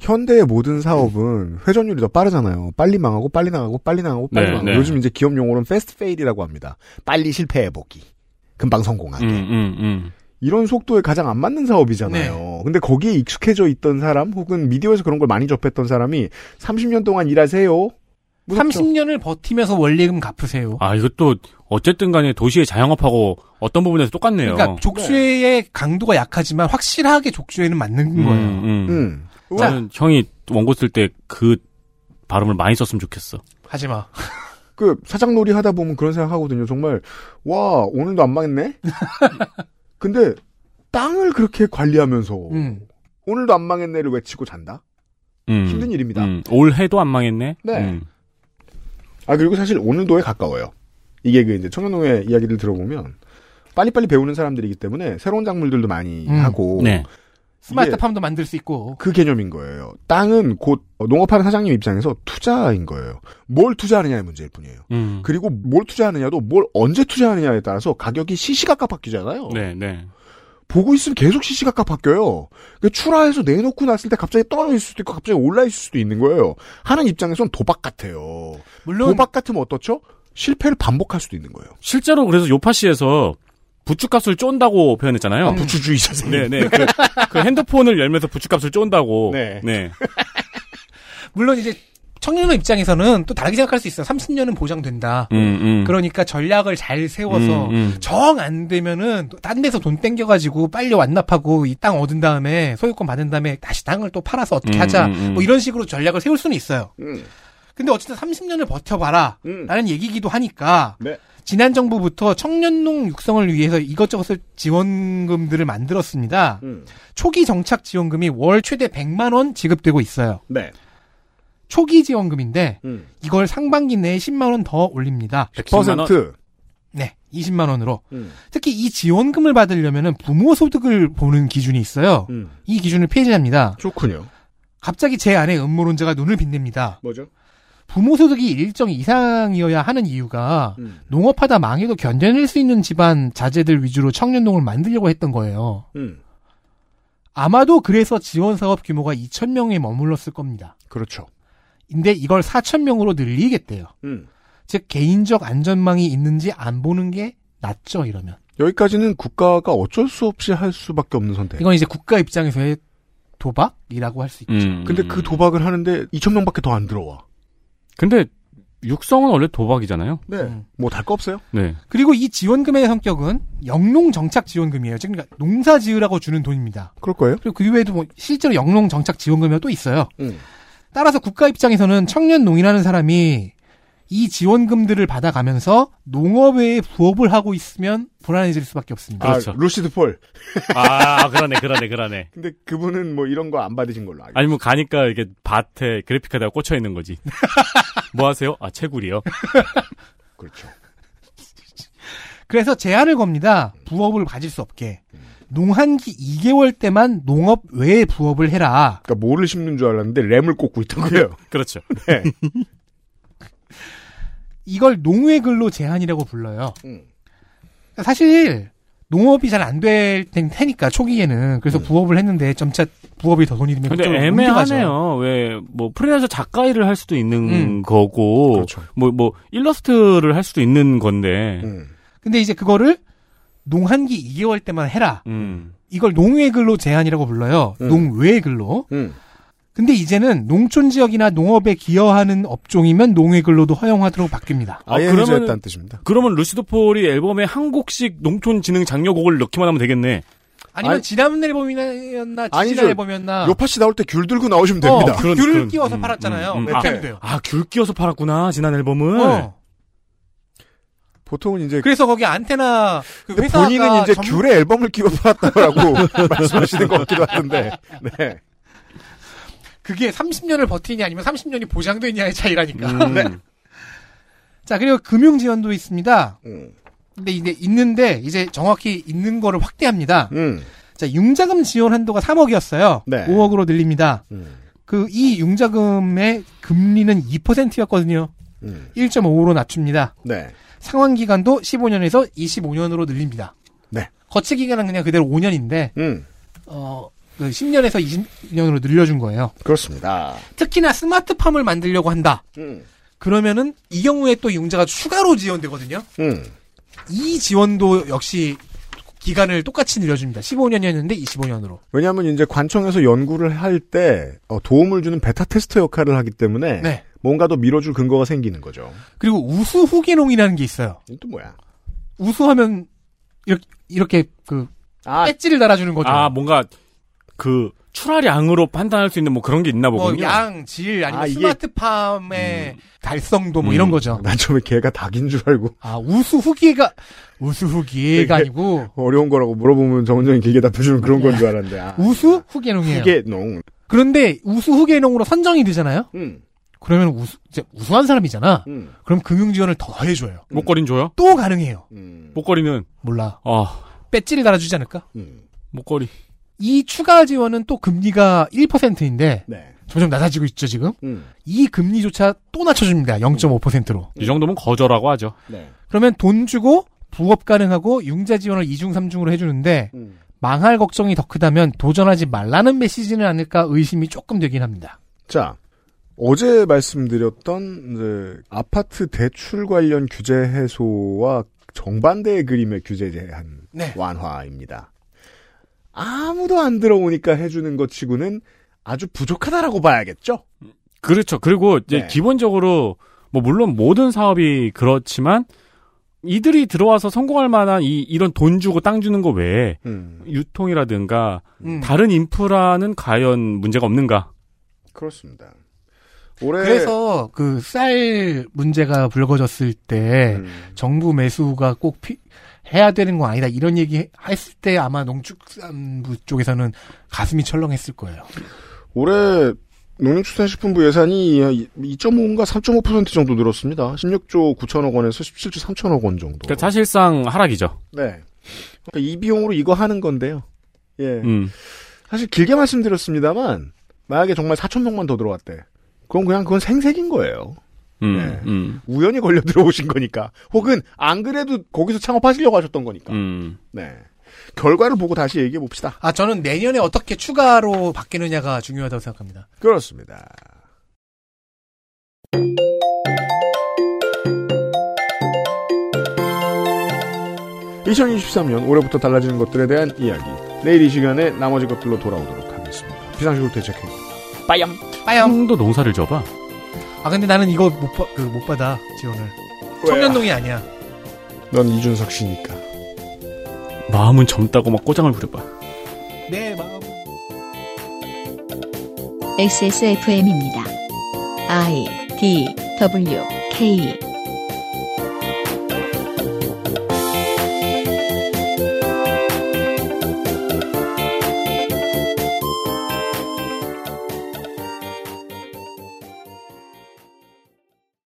현대의 모든 사업은 회전율이 더 빠르잖아요. 빨리 망하고 빨리 나가고 빨리 나가고 빨리 네, 망하고. 네. 요즘 이제 기업 용어로는 패스트 페일이라고 합니다. 빨리 실패해보기. 금방 성공하기. 이런 속도에 가장 안 맞는 사업이잖아요. 네. 근데 거기에 익숙해져 있던 사람 혹은 미디어에서 그런 걸 많이 접했던 사람이 30년 동안 일하세요. 무섭죠? 30년을 버티면서 원리금 갚으세요. 아, 이것도 어쨌든 간에 도시의 자영업하고 어떤 부분에서 똑같네요. 그러니까 족쇄의 네. 강도가 약하지만 확실하게 족쇄는 맞는 거예요. 저는 형이 원고 쓸 때 그 발음을 많이 썼으면 좋겠어. 하지 마. 그 사장놀이 하다 보면 그런 생각하거든요. 정말 와, 오늘도 안 망했네. 근데 땅을 그렇게 관리하면서 오늘도 안 망했네를 외치고 잔다? 힘든 일입니다. 올해도 안 망했네? 네. 아, 그리고 사실 오늘도에 가까워요. 이게 그 이제 청년농의 이야기를 들어보면 빨리빨리 배우는 사람들이기 때문에 새로운 작물들도 많이 하고 네. 스마트팜도 만들 수 있고 그 개념인 거예요. 땅은 곧 농업하는 사장님 입장에서 투자인 거예요. 뭘 투자하느냐의 문제일 뿐이에요. 그리고 뭘 투자하느냐도 뭘 언제 투자하느냐에 따라서 가격이 시시각각 바뀌잖아요. 네, 네. 보고 있으면 계속 시시각각 바뀌어요. 그러니까 출하해서 내놓고 났을 때 갑자기 떨어질 수도 있고 갑자기 올라있을 수도 있는 거예요. 하는 입장에선 도박 같아요. 물론 도박 같으면 어떻죠? 실패를 반복할 수도 있는 거예요. 실제로 그래서 요파시에서 부추값을 쫀다고 표현했잖아요. 아, 부추주의 선생님. 네네. 그 핸드폰을 열면서 부추값을 쫀다고. 네. 네. 물론 이제 청년의 입장에서는 또 다르게 생각할 수 있어요. 30년은 보장된다. 그러니까 전략을 잘 세워서 정 안 되면은 딴 데서 돈 땡겨가지고 빨리 완납하고 이 땅 얻은 다음에 소유권 받은 다음에 다시 땅을 또 팔아서 어떻게 하자. 뭐 이런 식으로 전략을 세울 수는 있어요. 근데 어쨌든 30년을 버텨봐라. 라는 얘기기도 하니까. 네. 지난 정부부터 청년농 육성을 위해서 이것저것 지원금들을 만들었습니다. 초기 정착 지원금이 월 최대 100만 원 지급되고 있어요. 네. 초기 지원금인데 이걸 상반기 내에 10만 원 더 올립니다. 100%? 네, 20만 원으로. 특히 이 지원금을 받으려면 부모 소득을 보는 기준이 있어요. 이 기준을 폐지합니다. 좋군요. 갑자기 제 아내 음모론자가 눈을 빛냅니다. 뭐죠? 부모 소득이 일정 이상이어야 하는 이유가 농업하다 망해도 견뎌낼 수 있는 집안 자재들 위주로 청년농을 만들려고 했던 거예요. 아마도 그래서 지원사업 규모가 2,000명에 머물렀을 겁니다. 그렇죠. 근데 이걸 4,000명으로 늘리겠대요. 즉 개인적 안전망이 있는지 안 보는 게 낫죠, 이러면. 여기까지는 국가가 어쩔 수 없이 할 수밖에 없는 선택. 이건 이제 국가 입장에서의 도박이라고 할 수 있죠. 근데 그 도박을 하는데 2,000명밖에 더 안 들어와. 근데 육성은 원래 도박이잖아요. 네. 뭐 달 거 없어요. 네. 그리고 이 지원금의 성격은 영농 정착 지원금이에요. 그러니까 농사 지으라고 주는 돈입니다. 그럴 거예요. 그리고 그 외에도 뭐 실제로 영농 정착 지원금이 또 있어요. 따라서 국가 입장에서는 청년 농인하는 사람이 이 지원금들을 받아가면서 농업에 부업을 하고 있으면 불안해질 수밖에 없습니다. 그렇죠. 루시드 폴. 아, 그러네. 근데 그분은 뭐 이런 거 안 받으신 걸로 알고. 아니, 뭐 가니까 이게 밭에 그래픽카드가 꽂혀 있는 거지. 뭐 하세요? 아, 채굴이요. 그렇죠. 그래서 제한을 겁니다. 부업을 가질 수 없게. 농한기 2개월 때만 농업 외에 부업을 해라. 그러니까 뭐를 심는 줄 알았는데 램을 꽂고 있던 거예요. 그렇죠. 네. 이걸 농외근로 제한이라고 불러요. 사실 농업이 잘 안 될 테니까 초기에는 그래서 부업을 했는데 점차 부업이 더 돈이 들면 좀 애매하네요. 왜 뭐 프리랜서 작가 일을 할 수도 있는 거고, 그렇죠. 뭐 일러스트를 할 수도 있는 건데. 근데 이제 그거를 농한기 2개월 때만 해라. 이걸 농외근로 제한이라고 불러요. 농외근로. 근데 이제는 농촌 지역이나 농업에 기여하는 업종이면 농외근로도 허용하도록 바뀝니다. 아, 그러면 뜻입니다. 그러면 루시드 폴이 앨범에 한 곡씩 농촌진흥 장려곡을 넣기만 하면 되겠네. 아니면 지난 앨범이었나 지난 앨범이었나 요파 씨 나올 때 귤 들고 나오시면 됩니다. 귤을 끼워서 팔았잖아요. 돼요. 아, 귤 끼워서 팔았구나 지난 앨범은. 보통은 이제 그래서 거기 안테나 그 회사가 본인은 이제 귤의 앨범을 끼워 팔았다고 말씀하시는 것 같기도 하던데. 네. 그게 30년을 버티냐 아니면 30년이 보장되냐의 차이라니까. 네. 자, 그리고 금융 지원도 있습니다. 근데 이제 있는데 이제 정확히 있는 거를 확대합니다. 자, 융자금 지원 한도가 3억이었어요. 네. 5억으로 늘립니다. 그 이 융자금의 금리는 2%였거든요. 1.5로 낮춥니다. 네. 상환 기간도 15년에서 25년으로 늘립니다. 네. 거치 기간은 그냥 그대로 5년인데 10년에서 20년으로 늘려준 거예요. 그렇습니다. 특히나 스마트팜을 만들려고 한다. 그러면은 이 경우에 또 융자가 추가로 지원되거든요. 이 지원도 역시 기간을 똑같이 늘려줍니다. 15년이었는데 25년으로. 왜냐하면 이제 관청에서 연구를 할 때 도움을 주는 베타 테스터 역할을 하기 때문에 네. 뭔가 더 밀어줄 근거가 생기는 거죠. 그리고 우수 후계농이라는 게 있어요. 또 뭐야? 우수하면 이렇게 그 배지를 달아주는 거죠. 아, 뭔가 그 출하량으로 판단할 수 있는 뭐 그런 게 있나 보군요. 뭐 양, 질 아니면 스마트팜의 달성도 뭐 이런 거죠. 난 처음에 걔가 닭인 줄 알고. 아, 우수 후기가 아니고 어려운 거라고 물어보면 정은정이 길게 답해주는 그런 건 줄 알았는데. 아. 우수 후계농이에요. 후계농. 그런데 우수 후계농으로 선정이 되잖아요. 그러면 우수한 사람이잖아. 그럼 금융 지원을 더 해줘요. 목걸이는 줘요? 또 가능해요. 목걸이는 몰라. 배지를 달아주지 않을까? 목걸이. 이 추가 지원은 또 금리가 1%인데 네. 점점 낮아지고 있죠 지금. 이 금리조차 또 낮춰줍니다. 0.5%로. 이 정도면 거저라고 하죠. 네. 그러면 돈 주고 부업 가능하고 융자 지원을 2중 3중으로 해주는데 망할 걱정이 더 크다면 도전하지 말라는 메시지는 아닐까 의심이 조금 되긴 합니다. 자, 어제 말씀드렸던 이제 아파트 대출 관련 규제 해소와 정반대의 그림의 규제 제한 네. 완화입니다. 아무도 안 들어오니까 해주는 것 치고는 아주 부족하다라고 봐야겠죠? 그렇죠. 그리고 이제 네. 기본적으로, 뭐, 물론 모든 사업이 그렇지만, 이들이 들어와서 성공할 만한 이런 돈 주고 땅 주는 거 외에, 유통이라든가, 다른 인프라는 과연 문제가 없는가? 그렇습니다. 그래서 그 쌀 문제가 불거졌을 때, 정부 매수가 꼭 해야 되는 건 아니다. 이런 얘기 했을 때 아마 농축산부 쪽에서는 가슴이 철렁했을 거예요. 올해 농림축산식품부 예산이 2.5인가 3.5% 정도 늘었습니다. 16조 9천억 원에서 17조 3천억 원 정도. 그러니까 사실상 하락이죠. 네. 그러니까 이 비용으로 이거 하는 건데요. 예. 사실 길게 말씀드렸습니다만 만약에 정말 4천 명만 더 들어왔대. 그건 생색인 거예요. 네. 우연히 걸려 들어오신 거니까. 혹은 안 그래도 거기서 창업하시려고 하셨던 거니까. 네. 결과를 보고 다시 얘기해 봅시다. 아, 저는 내년에 어떻게 추가로 바뀌느냐가 중요하다고 생각합니다. 그렇습니다. (2023년) 올해부터 달라지는 것들에 대한 이야기. 내일 이 시간에 나머지 것들로 돌아오도록 하겠습니다. 비상식으로 대책해. 빠염. 빠염도 농사를 줘봐. 아 근데 나는 이거 못 받아 지원을. 왜? 청년농이 아니야. 넌 이준석 씨니까. 마음은 젊다고 막 꼬장을 부려봐. 내 마음. XSFM입니다. I D W K